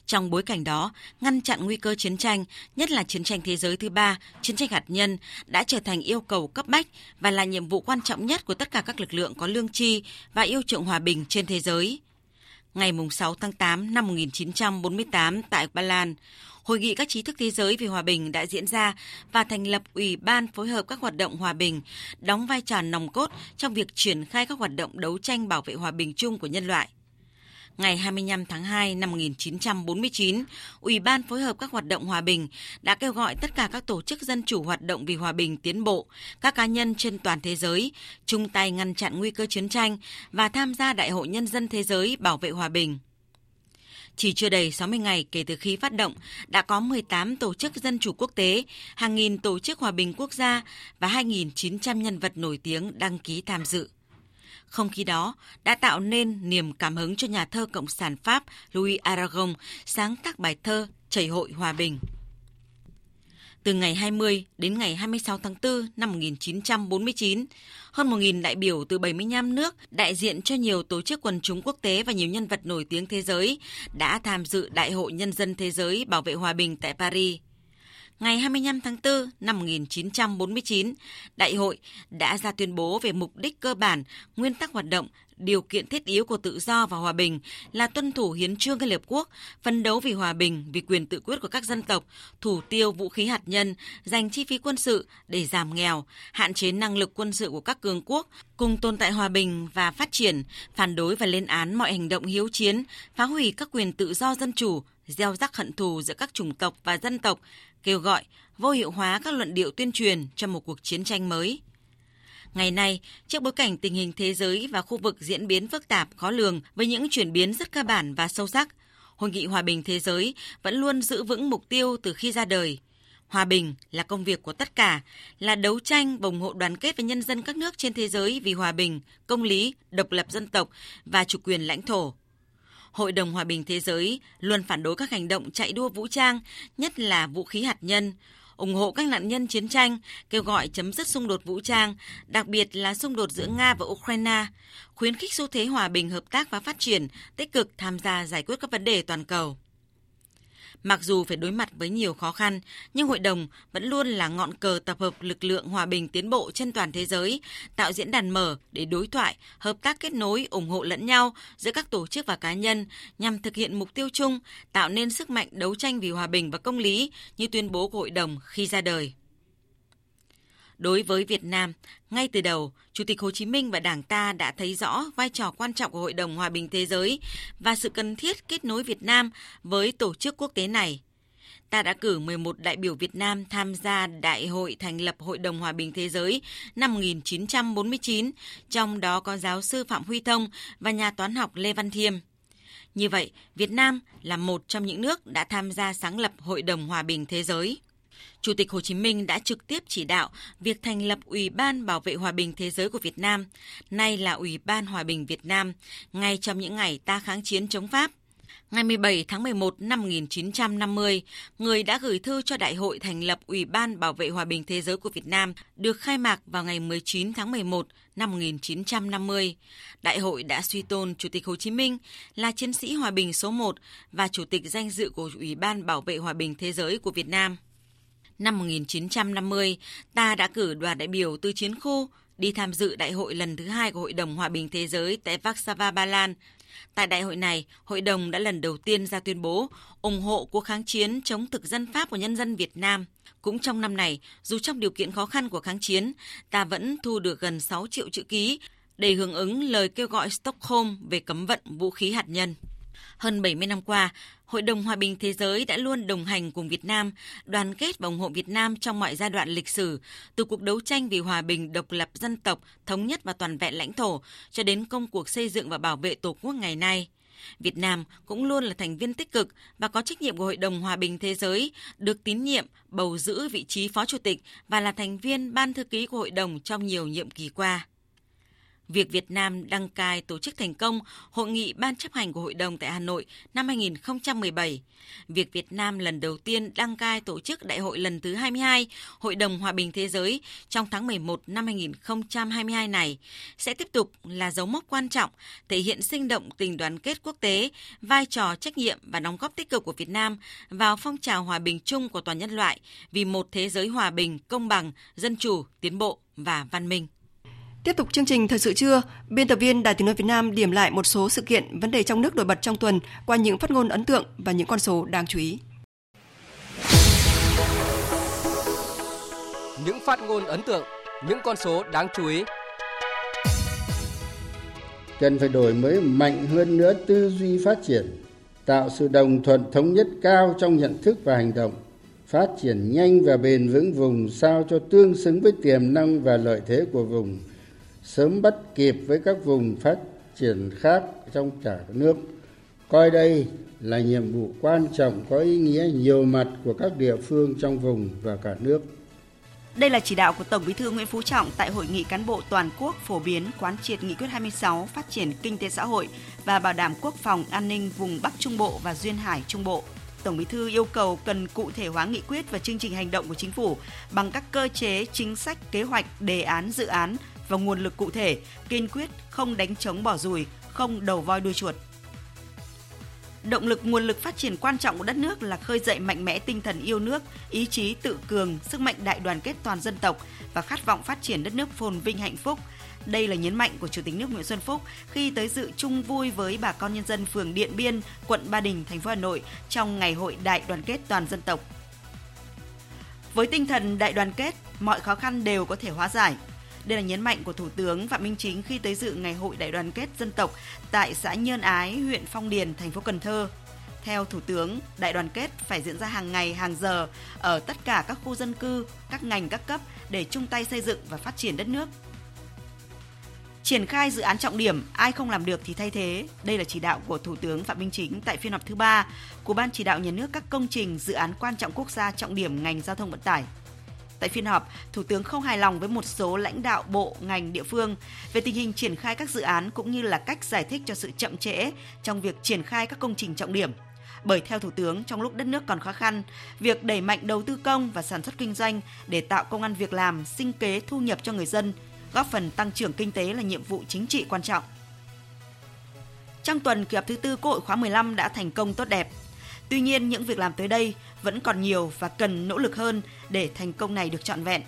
Trong bối cảnh đó, ngăn chặn nguy cơ chiến tranh, nhất là chiến tranh thế giới thứ ba, chiến tranh hạt nhân, đã trở thành yêu cầu cấp bách và là nhiệm vụ quan trọng nhất của tất cả các lực lượng có lương tri và yêu chuộng hòa bình trên thế giới. ngày sáu tháng tám năm một nghìn chín trăm bốn mươi tám tại Ba Lan, Hội nghị các trí thức thế giới về hòa bình đã diễn ra và thành lập Ủy ban phối hợp các hoạt động hòa bình, đóng vai trò nòng cốt trong việc triển khai các hoạt động đấu tranh bảo vệ hòa bình chung của nhân loại. Ngày hai mươi lăm tháng hai năm một nghìn chín trăm bốn mươi chín, Ủy ban phối hợp các hoạt động hòa bình đã kêu gọi tất cả các tổ chức dân chủ hoạt động vì hòa bình tiến bộ, các cá nhân trên toàn thế giới, chung tay ngăn chặn nguy cơ chiến tranh và tham gia Đại hội Nhân dân Thế giới bảo vệ hòa bình. Chỉ chưa đầy sáu mươi ngày kể từ khi phát động, đã có mười tám tổ chức dân chủ quốc tế, hàng nghìn tổ chức hòa bình quốc gia và hai nghìn chín trăm nhân vật nổi tiếng đăng ký tham dự. Không khí đó đã tạo nên niềm cảm hứng cho nhà thơ Cộng sản Pháp Louis Aragon sáng tác bài thơ Chảy hội hòa bình. Từ ngày hai mươi đến ngày hai mươi sáu tháng tư năm một nghìn chín trăm bốn mươi chín, hơn một nghìn đại biểu từ bảy mươi lăm nước đại diện cho nhiều tổ chức quần chúng quốc tế và nhiều nhân vật nổi tiếng thế giới đã tham dự Đại hội Nhân dân Thế giới bảo vệ hòa bình tại Paris. Ngày hai mươi lăm tháng tư năm một nghìn chín trăm bốn mươi chín, Đại hội đã ra tuyên bố về mục đích cơ bản, nguyên tắc hoạt động, điều kiện thiết yếu của tự do và hòa bình là tuân thủ hiến chương Liên Hợp Quốc, phấn đấu vì hòa bình, vì quyền tự quyết của các dân tộc, thủ tiêu vũ khí hạt nhân, dành chi phí quân sự để giảm nghèo, hạn chế năng lực quân sự của các cường quốc, cùng tồn tại hòa bình và phát triển, phản đối và lên án mọi hành động hiếu chiến, phá hủy các quyền tự do dân chủ, gieo rắc hận thù giữa các chủng tộc và dân tộc, kêu gọi vô hiệu hóa các luận điệu tuyên truyền cho một cuộc chiến tranh mới. Ngày nay, trước bối cảnh tình hình thế giới và khu vực diễn biến phức tạp, khó lường với những chuyển biến rất cơ bản và sâu sắc, Hội nghị Hòa bình Thế giới vẫn luôn giữ vững mục tiêu từ khi ra đời. Hòa bình là công việc của tất cả, là đấu tranh và ủng hộ đoàn kết với nhân dân các nước trên thế giới vì hòa bình, công lý, độc lập dân tộc và chủ quyền lãnh thổ. Hội đồng Hòa bình Thế giới luôn phản đối các hành động chạy đua vũ trang, nhất là vũ khí hạt nhân, ủng hộ các nạn nhân chiến tranh, kêu gọi chấm dứt xung đột vũ trang, đặc biệt là xung đột giữa Nga và Ukraine, khuyến khích xu thế hòa bình, hợp tác và phát triển, tích cực tham gia giải quyết các vấn đề toàn cầu. Mặc dù phải đối mặt với nhiều khó khăn, nhưng Hội đồng vẫn luôn là ngọn cờ tập hợp lực lượng hòa bình tiến bộ trên toàn thế giới, tạo diễn đàn mở để đối thoại, hợp tác kết nối, ủng hộ lẫn nhau giữa các tổ chức và cá nhân nhằm thực hiện mục tiêu chung, tạo nên sức mạnh đấu tranh vì hòa bình và công lý như tuyên bố của Hội đồng khi ra đời. Đối với Việt Nam, ngay từ đầu, Chủ tịch Hồ Chí Minh và Đảng ta đã thấy rõ vai trò quan trọng của Hội đồng Hòa bình Thế giới và sự cần thiết kết nối Việt Nam với tổ chức quốc tế này. Ta đã cử mười một đại biểu Việt Nam tham gia Đại hội thành lập Hội đồng Hòa bình Thế giới năm một nghìn chín trăm bốn mươi chín, trong đó có giáo sư Phạm Huy Thông và nhà toán học Lê Văn Thiêm. Như vậy, Việt Nam là một trong những nước đã tham gia sáng lập Hội đồng Hòa bình Thế giới. Chủ tịch Hồ Chí Minh đã trực tiếp chỉ đạo việc thành lập Ủy ban Bảo vệ Hòa bình Thế giới của Việt Nam, nay là Ủy ban Hòa bình Việt Nam, ngay trong những ngày ta kháng chiến chống Pháp. Ngày mười bảy tháng mười một năm một nghìn chín trăm năm mươi, người đã gửi thư cho Đại hội thành lập Ủy ban Bảo vệ Hòa bình Thế giới của Việt Nam được khai mạc vào ngày mười chín tháng mười một năm một nghìn chín trăm năm mươi. Đại hội đã suy tôn Chủ tịch Hồ Chí Minh là chiến sĩ hòa bình số một và Chủ tịch danh dự của Ủy ban Bảo vệ Hòa bình Thế giới của Việt Nam. Năm một nghìn chín trăm năm mươi, ta đã cử đoàn đại biểu từ chiến khu đi tham dự đại hội lần thứ hai của Hội đồng Hòa bình Thế giới tại Warsaw, Ba Lan. Tại đại hội này, Hội đồng đã lần đầu tiên ra tuyên bố ủng hộ cuộc kháng chiến chống thực dân Pháp của nhân dân Việt Nam. Cũng trong năm này, dù trong điều kiện khó khăn của kháng chiến, ta vẫn thu được gần sáu triệu chữ ký để hưởng ứng lời kêu gọi Stockholm về cấm vận vũ khí hạt nhân. Hơn bảy mươi năm qua, Hội đồng Hòa bình Thế giới đã luôn đồng hành cùng Việt Nam, đoàn kết và ủng hộ Việt Nam trong mọi giai đoạn lịch sử, từ cuộc đấu tranh vì hòa bình, độc lập dân tộc, thống nhất và toàn vẹn lãnh thổ, cho đến công cuộc xây dựng và bảo vệ Tổ quốc ngày nay. Việt Nam cũng luôn là thành viên tích cực và có trách nhiệm của Hội đồng Hòa bình Thế giới, được tín nhiệm, bầu giữ vị trí Phó Chủ tịch và là thành viên Ban Thư ký của Hội đồng trong nhiều nhiệm kỳ qua. Việc Việt Nam đăng cai tổ chức thành công Hội nghị Ban chấp hành của Hội đồng tại Hà Nội năm hai nghìn không trăm mười bảy, việc Việt Nam lần đầu tiên đăng cai tổ chức Đại hội lần thứ hai mươi hai Hội đồng Hòa bình Thế giới trong tháng mười một năm hai nghìn không trăm hai mươi hai này sẽ tiếp tục là dấu mốc quan trọng, thể hiện sinh động tình đoàn kết quốc tế, vai trò trách nhiệm và đóng góp tích cực của Việt Nam vào phong trào hòa bình chung của toàn nhân loại vì một thế giới hòa bình, công bằng, dân chủ, tiến bộ và văn minh. Tiếp tục chương trình Thời sự trưa, biên tập viên Đài Tiếng nói Việt Nam điểm lại một số sự kiện, vấn đề trong nước nổi bật trong tuần qua những phát ngôn ấn tượng và những con số đáng chú ý. Những phát ngôn ấn tượng, những con số đáng chú ý. Cần phải đổi mới mạnh hơn nữa tư duy phát triển, tạo sự đồng thuận thống nhất cao trong nhận thức và hành động, phát triển nhanh và bền vững vùng sao cho tương xứng với tiềm năng và lợi thế của vùng, sớm bắt kịp với các vùng phát triển khác trong cả nước. Coi đây là nhiệm vụ quan trọng có ý nghĩa nhiều mặt của các địa phương trong vùng và cả nước. Đây là chỉ đạo của Tổng Bí thư Nguyễn Phú Trọng tại Hội nghị Cán bộ Toàn quốc phổ biến quán triệt nghị quyết hai mươi sáu phát triển kinh tế xã hội và bảo đảm quốc phòng an ninh vùng Bắc Trung Bộ và Duyên Hải Trung Bộ. Tổng Bí thư yêu cầu cần cụ thể hóa nghị quyết và chương trình hành động của chính phủ bằng các cơ chế, chính sách, kế hoạch, đề án, dự án và nguồn lực cụ thể, kiên quyết không đánh trống bỏ dùi, không đầu voi đuôi chuột. Động lực nguồn lực phát triển quan trọng của đất nước là khơi dậy mạnh mẽ tinh thần yêu nước, ý chí tự cường, sức mạnh đại đoàn kết toàn dân tộc và khát vọng phát triển đất nước phồn vinh hạnh phúc. Đây là nhấn mạnh của Chủ tịch nước Nguyễn Xuân Phúc khi tới dự chung vui với bà con nhân dân phường Điện Biên, quận Ba Đình, thành phố Hà Nội trong ngày hội đại đoàn kết toàn dân tộc. Với tinh thần đại đoàn kết, mọi khó khăn đều có thể hóa giải. Đây là nhấn mạnh của Thủ tướng Phạm Minh Chính khi tới dự ngày hội đại đoàn kết dân tộc tại xã Nhân Ái, huyện Phong Điền, thành phố Cần Thơ. Theo Thủ tướng, đại đoàn kết phải diễn ra hàng ngày, hàng giờ ở tất cả các khu dân cư, các ngành, các cấp để chung tay xây dựng và phát triển đất nước. Triển khai dự án trọng điểm, ai không làm được thì thay thế. Đây là chỉ đạo của Thủ tướng Phạm Minh Chính tại phiên họp thứ ba của Ban chỉ đạo nhà nước các công trình dự án quan trọng quốc gia trọng điểm ngành giao thông vận tải. Tại phiên họp, Thủ tướng không hài lòng với một số lãnh đạo bộ, ngành, địa phương về tình hình triển khai các dự án cũng như là cách giải thích cho sự chậm trễ trong việc triển khai các công trình trọng điểm. Bởi theo Thủ tướng, trong lúc đất nước còn khó khăn, việc đẩy mạnh đầu tư công và sản xuất kinh doanh để tạo công ăn việc làm, sinh kế, thu nhập cho người dân, góp phần tăng trưởng kinh tế là nhiệm vụ chính trị quan trọng. Trong tuần, kỳ họp thứ tư Quốc hội khóa mười lăm đã thành công tốt đẹp. Tuy nhiên, những việc làm tới đây vẫn còn nhiều và cần nỗ lực hơn để thành công này được trọn vẹn.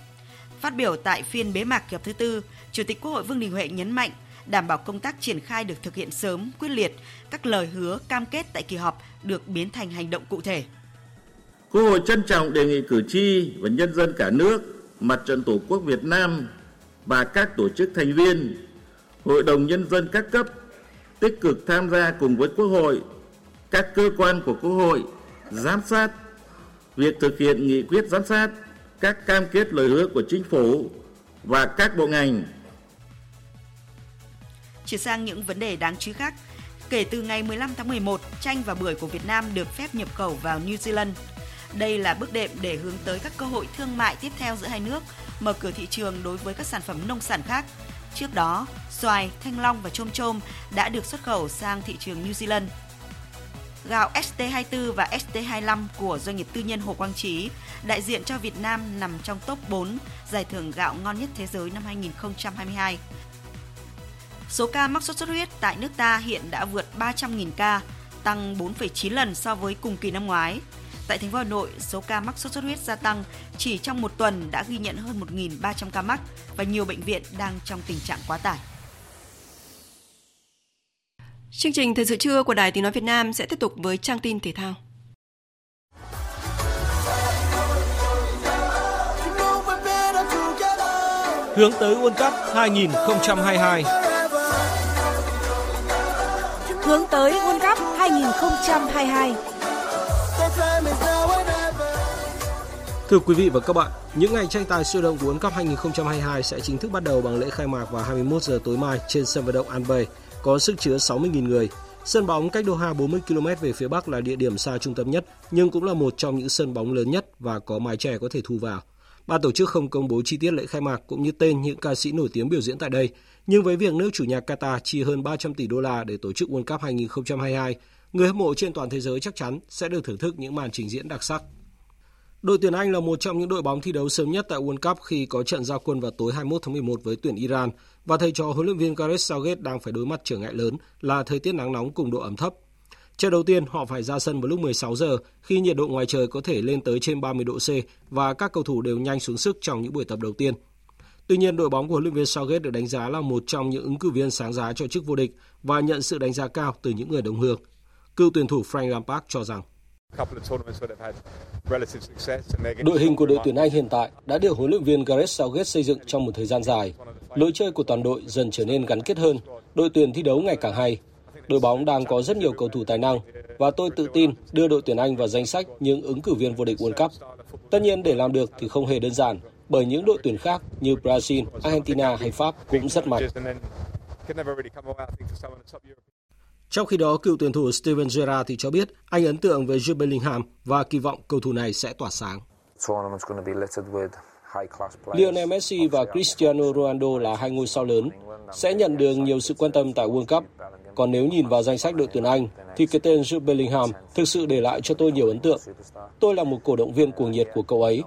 Phát biểu tại phiên bế mạc kỳ họp thứ tư, Chủ tịch Quốc hội Vương Đình Huệ nhấn mạnh đảm bảo công tác triển khai được thực hiện sớm, quyết liệt, các lời hứa cam kết tại kỳ họp được biến thành hành động cụ thể. Quốc hội trân trọng đề nghị cử tri và nhân dân cả nước, Mặt trận Tổ quốc Việt Nam và các tổ chức thành viên, Hội đồng Nhân dân các cấp tích cực tham gia cùng với Quốc hội, các cơ quan của Quốc hội giám sát việc thực hiện nghị quyết, giám sát các cam kết lời hứa của Chính phủ và các bộ ngành. Chuyển sang những vấn đề đáng chú ý khác, kể từ ngày mười lăm tháng mười một, chanh và bưởi của Việt Nam được phép nhập khẩu vào New Zealand. Đây là bước đệm để hướng tới các cơ hội thương mại tiếp theo giữa hai nước, mở cửa thị trường đối với các sản phẩm nông sản khác. Trước đó, xoài, thanh long và chôm chôm đã được xuất khẩu sang thị trường New Zealand. Gạo ét tê hai mươi tư và ét tê hai mươi lăm của doanh nghiệp tư nhân Hồ Quang Trí, đại diện cho Việt Nam nằm trong top bốn giải thưởng gạo ngon nhất thế giới năm hai không hai hai. Số ca mắc sốt xuất huyết tại nước ta hiện đã vượt ba trăm nghìn ca, tăng bốn phẩy chín lần so với cùng kỳ năm ngoái. Tại thành phố Hà Nội, số ca mắc sốt xuất huyết gia tăng, chỉ trong một tuần đã ghi nhận hơn một nghìn ba trăm ca mắc và nhiều bệnh viện đang trong tình trạng quá tải. Chương trình Thời sự trưa của Đài Tiếng nói Việt Nam sẽ tiếp tục với trang tin thể thao. Hướng tới World Cup hai không hai hai. Hướng tới World Cup hai không hai hai. Thưa quý vị và các bạn, những ngày tranh tài sôi động của World Cup hai không hai hai sẽ chính thức bắt đầu bằng lễ khai mạc vào hai mươi mốt giờ tối mai trên sân vận động An Bay, có sức chứa sáu mươi nghìn người. Sân bóng cách Doha bốn mươi ki lô mét về phía Bắc là địa điểm xa trung tâm nhất, nhưng cũng là một trong những sân bóng lớn nhất và có mái chè có thể thu vào. Ban tổ chức không công bố chi tiết lễ khai mạc cũng như tên những ca sĩ nổi tiếng biểu diễn tại đây, nhưng với việc nước chủ nhà Qatar chi hơn ba trăm tỷ đô la để tổ chức World Cup hai không hai hai, người hâm mộ trên toàn thế giới chắc chắn sẽ được thưởng thức những màn trình diễn đặc sắc. Đội tuyển Anh là một trong những đội bóng thi đấu sớm nhất tại World Cup khi có trận ra quân vào tối hai mươi mốt tháng mười một với tuyển Iran và thầy trò huấn luyện viên Gareth Southgate đang phải đối mặt trở ngại lớn là thời tiết nắng nóng cùng độ ẩm thấp. Trận đầu tiên họ phải ra sân vào lúc mười sáu giờ khi nhiệt độ ngoài trời có thể lên tới trên ba mươi độ C và các cầu thủ đều nhanh xuống sức trong những buổi tập đầu tiên. Tuy nhiên, đội bóng của huấn luyện viên Southgate được đánh giá là một trong những ứng cử viên sáng giá cho chức vô địch và nhận sự đánh giá cao từ những người đồng hương. Cựu tuyển thủ Frank Lampard cho rằng đội hình của đội tuyển Anh hiện tại đã được huấn luyện viên Gareth Southgate xây dựng trong một thời gian dài. Lối chơi của toàn đội dần trở nên gắn kết hơn, đội tuyển thi đấu ngày càng hay. Đội bóng đang có rất nhiều cầu thủ tài năng và tôi tự tin đưa đội tuyển Anh vào danh sách những ứng cử viên vô địch World Cup. Tất nhiên để làm được thì không hề đơn giản, bởi những đội tuyển khác như Brazil, Argentina hay Pháp cũng rất mạnh. Trong khi đó, cựu tuyển thủ Steven Gerrard thì cho biết anh ấn tượng về Jude Bellingham và kỳ vọng cầu thủ này sẽ tỏa sáng. Lionel Messi và Cristiano Ronaldo là hai ngôi sao lớn, sẽ nhận được nhiều sự quan tâm tại World Cup. Còn nếu nhìn vào danh sách đội tuyển Anh, thì cái tên Jude Bellingham thực sự để lại cho tôi nhiều ấn tượng. Tôi là một cổ động viên cuồng nhiệt của cậu ấy.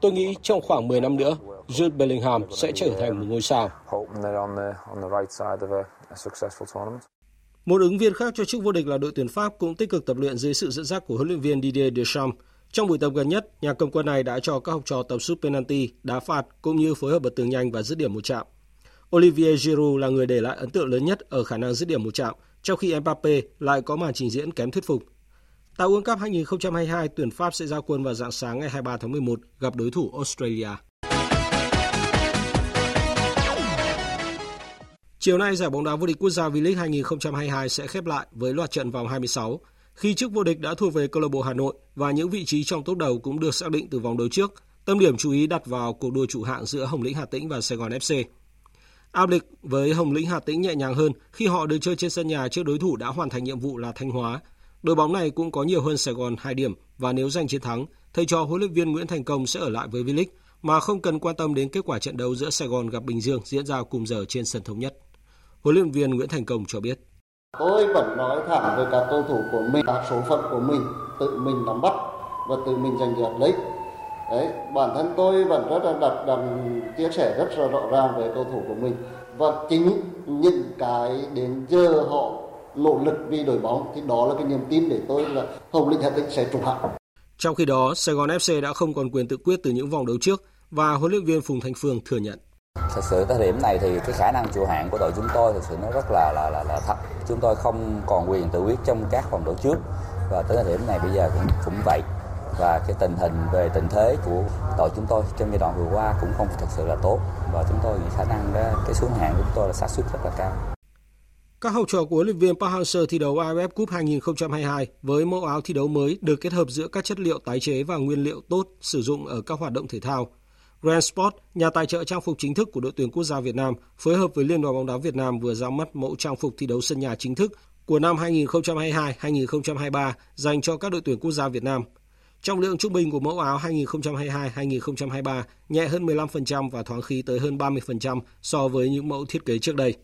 Tôi nghĩ trong khoảng mười năm nữa, Jude Bellingham sẽ trở thành một ngôi sao. Một ứng viên khác cho chức vô địch là đội tuyển Pháp cũng tích cực tập luyện dưới sự dẫn dắt của huấn luyện viên Didier Deschamps. Trong buổi tập gần nhất, nhà cầm quân này đã cho các học trò tập sút penalty, đá phạt cũng như phối hợp bật tường nhanh và dứt điểm một chạm. Olivier Giroud là người để lại ấn tượng lớn nhất ở khả năng dứt điểm một chạm, trong khi Mbappé lại có màn trình diễn kém thuyết phục. Tại World Cup hai không hai hai, tuyển Pháp sẽ ra quân vào rạng sáng ngày hai mươi ba tháng mười một gặp đối thủ Australia. Chiều nay, giải bóng đá vô địch quốc gia V-League hai không hai hai sẽ khép lại với loạt trận vòng hai mươi sáu, khi chức vô địch đã thuộc về câu lạc bộ Hà Nội và những vị trí trong top đầu cũng được xác định từ vòng đấu trước. Tâm điểm chú ý đặt vào cuộc đua trụ hạng giữa Hồng Lĩnh Hà Tĩnh và Sài Gòn ép xê. Áp lực với Hồng Lĩnh Hà Tĩnh nhẹ nhàng hơn khi họ được chơi trên sân nhà trước đối thủ đã hoàn thành nhiệm vụ là Thanh Hóa. Đội bóng này cũng có nhiều hơn Sài Gòn hai điểm và nếu giành chiến thắng, thầy trò huấn luyện viên Nguyễn Thành Công sẽ ở lại với V-League mà không cần quan tâm đến kết quả trận đấu giữa Sài Gòn gặp Bình Dương diễn ra cùng giờ trên sân Thống Nhất. Huấn luyện viên Nguyễn Thành Công cho biết: Tôi vẫn nói thẳng với các cầu thủ của mình, các số phận của mình, tự mình nắm bắt và tự mình giành giật lấy. Đấy, bản thân tôi vẫn rất là đặt đằng chia sẻ rất là rõ ràng về cầu thủ của mình và chính những cái đến giờ họ nỗ lực vì đội bóng thì đó là cái niềm tin để tôi là Hồng Lĩnh Hà Tĩnh sẽ trụ hạng. Trong khi đó, Sài Gòn ép xê đã không còn quyền tự quyết từ những vòng đấu trước và huấn luyện viên Phùng Thành Phương thừa nhận: Thật sự tới điểm này thì cái khả năng trụ hạng của đội chúng tôi thực sự nó rất là là là, là thấp. Chúng tôi không còn quyền tự quyết trong các vòng đấu trước và tới thời điểm này bây giờ cũng cũng vậy. Và cái tình hình về tình thế của đội chúng tôi trong giai đoạn vừa qua cũng không thực sự là tốt và chúng tôi nghĩ khả năng đó, cái xuống hạng của chúng tôi là xác suất rất là cao. Các học trò của huấn luyện viên Park Hang-seo thi đấu a ép ép Cup hai không hai hai với mẫu áo thi đấu mới được kết hợp giữa các chất liệu tái chế và nguyên liệu tốt sử dụng ở các hoạt động thể thao. Grand Sport, nhà tài trợ trang phục chính thức của đội tuyển quốc gia Việt Nam, phối hợp với Liên đoàn bóng đá Việt Nam vừa ra mắt mẫu trang phục thi đấu sân nhà chính thức của năm hai không hai hai - hai không hai ba dành cho các đội tuyển quốc gia Việt Nam. Trọng lượng trung bình của mẫu áo hai không hai hai - hai không hai ba nhẹ hơn mười lăm phần trăm và thoáng khí tới hơn ba mươi phần trăm so với những mẫu thiết kế trước đây.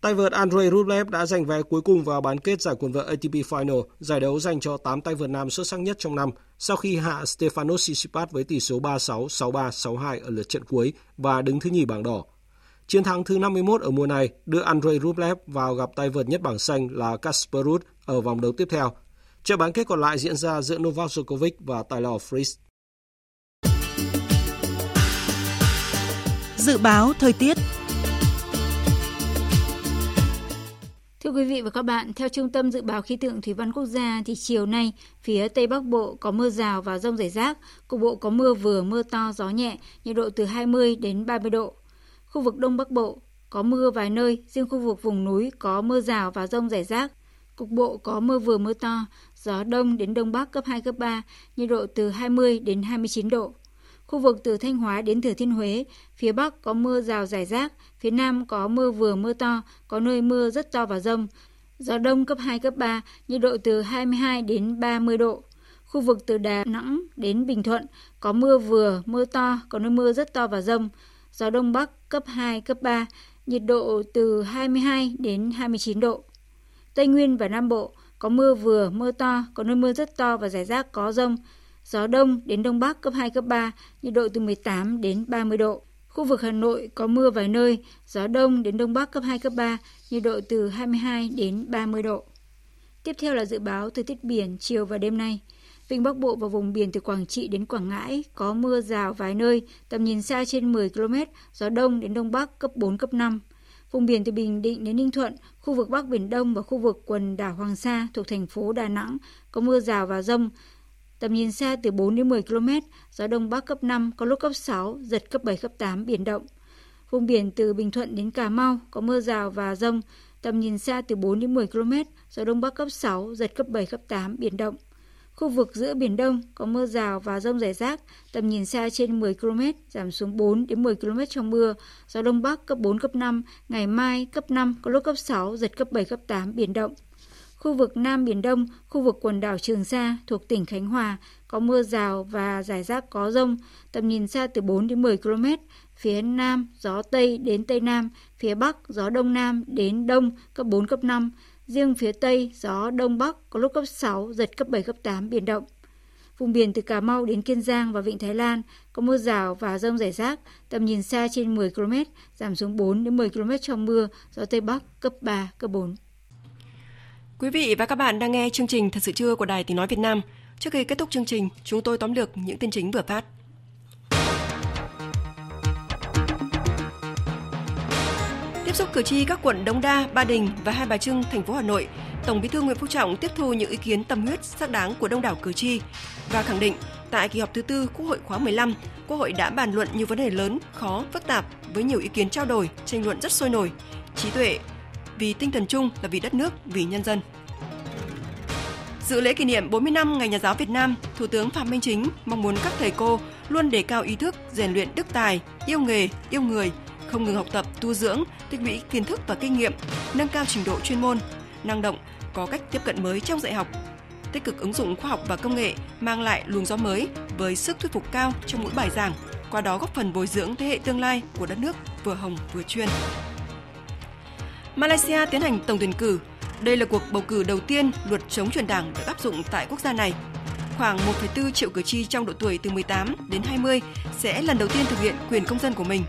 Tay vợt Andrey Rublev đã giành vé cuối cùng vào bán kết giải quần vợt a tê pê Final, giải đấu dành cho tám tay vợt nam xuất sắc nhất trong năm, sau khi hạ Stefanos Tsitsipas với tỷ số ba sáu, sáu ba, sáu hai ở lượt trận cuối và đứng thứ nhì bảng đỏ. Chiến thắng thứ năm mươi mốt ở mùa này đưa Andrey Rublev vào gặp tay vợt nhất bảng xanh là Casper Ruud ở vòng đấu tiếp theo. Trận bán kết còn lại diễn ra giữa Novak Djokovic và Taylor Fritz. Dự báo thời tiết. Thưa quý vị và các bạn, theo Trung tâm Dự báo Khí tượng Thủy văn Quốc gia thì chiều nay phía Tây Bắc Bộ có mưa rào và dông rải rác, cục bộ có mưa vừa mưa to gió nhẹ, nhiệt độ từ hai mươi đến ba mươi độ. Khu vực Đông Bắc Bộ có mưa vài nơi, riêng khu vực vùng núi có mưa rào và dông rải rác, cục bộ có mưa vừa mưa to, gió Đông đến Đông Bắc cấp hai, cấp ba, nhiệt độ từ hai mươi đến hai mươi chín độ. Khu vực từ Thanh Hóa đến Thừa Thiên Huế, phía Bắc có mưa rào rải rác, phía Nam có mưa vừa mưa to, có nơi mưa rất to và dông. Gió Đông cấp hai, cấp ba, nhiệt độ từ hai mươi hai đến ba mươi độ. Khu vực từ Đà Nẵng đến Bình Thuận có mưa vừa, mưa to, có nơi mưa rất to và dông. Gió Đông Bắc cấp hai, cấp ba, nhiệt độ từ hai mươi hai đến hai mươi chín độ. Tây Nguyên và Nam Bộ có mưa vừa, mưa to, có nơi mưa rất to và rải rác có dông. Gió Đông đến Đông Bắc cấp hai, cấp ba, nhiệt độ từ mười tám đến ba mươi độ. Khu vực Hà Nội có mưa vài nơi, gió Đông đến Đông Bắc cấp hai, cấp ba, nhiệt độ từ hai mươi hai đến ba mươi độ. Tiếp theo là dự báo thời tiết biển chiều và đêm nay. Vịnh Bắc Bộ và vùng biển từ Quảng Trị đến Quảng Ngãi có mưa rào vài nơi, tầm nhìn xa trên mười ki lô mét, gió đông đến đông bắc cấp bốn, cấp năm. Vùng biển từ Bình Định đến Ninh Thuận, khu vực Bắc Biển Đông và khu vực quần đảo Hoàng Sa thuộc thành phố Đà Nẵng có mưa rào và dông, tầm nhìn xa từ bốn đến mười ki lô mét, gió đông bắc cấp năm, có lúc cấp sáu, giật cấp bảy, cấp tám, biển động. Vùng biển từ Bình Thuận đến Cà Mau có mưa rào và dông, tầm nhìn xa từ bốn đến mười ki lô mét, gió đông bắc cấp sáu, giật cấp bảy, cấp tám, biển động. Khu vực giữa Biển Đông có mưa rào và dông rải rác, tầm nhìn xa trên mười ki lô mét, giảm xuống bốn đến mười ki lô mét trong mưa, gió đông bắc cấp bốn, cấp năm, ngày mai cấp năm, có lúc cấp sáu, giật cấp bảy, cấp tám, biển động. Khu vực Nam Biển Đông, khu vực quần đảo Trường Sa thuộc tỉnh Khánh Hòa có mưa rào và rải rác có dông, tầm nhìn xa từ bốn đến mười ki lô mét, phía Nam gió Tây đến Tây Nam, phía Bắc gió Đông Nam đến Đông cấp bốn, cấp năm, riêng phía Tây gió Đông Bắc có lúc cấp sáu, giật cấp bảy, cấp tám, biển động. Vùng biển từ Cà Mau đến Kiên Giang và Vịnh Thái Lan có mưa rào và dông rải rác, tầm nhìn xa trên mười ki lô mét, giảm xuống bốn đến mười ki lô mét trong mưa, gió Tây Bắc cấp ba, cấp bốn. Quý vị và các bạn đang nghe chương trình Thật sự trưa của Đài Tiếng Nói Việt Nam. Trước khi kết thúc chương trình, chúng tôi tóm lược những tin chính vừa phát. Tiếp xúc cử tri các quận Đống Đa, Ba Đình và Hai Bà Trưng, thành phố Hà Nội, Tổng Bí thư Nguyễn Phú Trọng tiếp thu những ý kiến tâm huyết xác đáng của đông đảo cử tri và khẳng định tại kỳ họp thứ tư Quốc hội khóa mười lăm, Quốc hội đã bàn luận nhiều vấn đề lớn, khó, phức tạp với nhiều ý kiến trao đổi, tranh luận rất sôi nổi, trí tuệ. Vì tinh thần chung là vì đất nước, vì nhân dân. Dự lễ kỷ niệm bốn mươi năm Ngày Nhà giáo Việt Nam, Thủ tướng Phạm Minh Chính mong muốn các thầy cô luôn đề cao ý thức, rèn luyện đức tài, yêu nghề, yêu người, không ngừng học tập, tu dưỡng, tích lũy kiến thức và kinh nghiệm, nâng cao trình độ chuyên môn, năng động, có cách tiếp cận mới trong dạy học, tích cực ứng dụng khoa học và công nghệ, mang lại luồng gió mới với sức thuyết phục cao trong mỗi bài giảng, qua đó góp phần bồi dưỡng thế hệ tương lai của đất nước vừa hồng vừa chuyên. Malaysia tiến hành tổng tuyển cử. Đây là cuộc bầu cử đầu tiên luật chống chuyển đảng được áp dụng tại quốc gia này. Khoảng một phẩy bốn triệu cử tri trong độ tuổi từ mười tám đến hai mươi sẽ lần đầu tiên thực hiện quyền công dân của mình.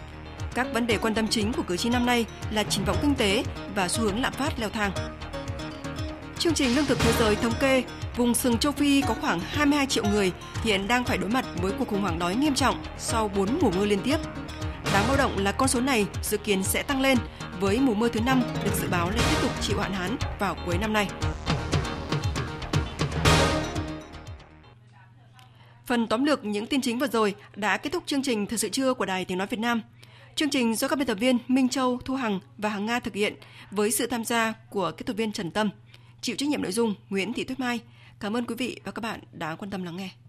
Các vấn đề quan tâm chính của cử tri năm nay là triển vọng kinh tế và xu hướng lạm phát leo thang. Chương trình Lương thực Thế giới thống kê, vùng sừng châu Phi có khoảng hai mươi hai triệu người hiện đang phải đối mặt với cuộc khủng hoảng đói nghiêm trọng sau bốn mùa mưa liên tiếp. Đáng báo động là con số này dự kiến sẽ tăng lên với mùa mưa thứ năm được dự báo là tiếp tục chịu hạn hán vào cuối năm nay. Phần tóm lược những tin chính vừa rồi đã kết thúc chương trình Thật sự trưa của Đài Tiếng Nói Việt Nam. Chương trình do các biên tập viên Minh Châu, Thu Hằng và Hằng Nga thực hiện với sự tham gia của kỹ thuật viên Trần Tâm. Chịu trách nhiệm nội dung Nguyễn Thị Tuyết Mai. Cảm ơn quý vị và các bạn đã quan tâm lắng nghe.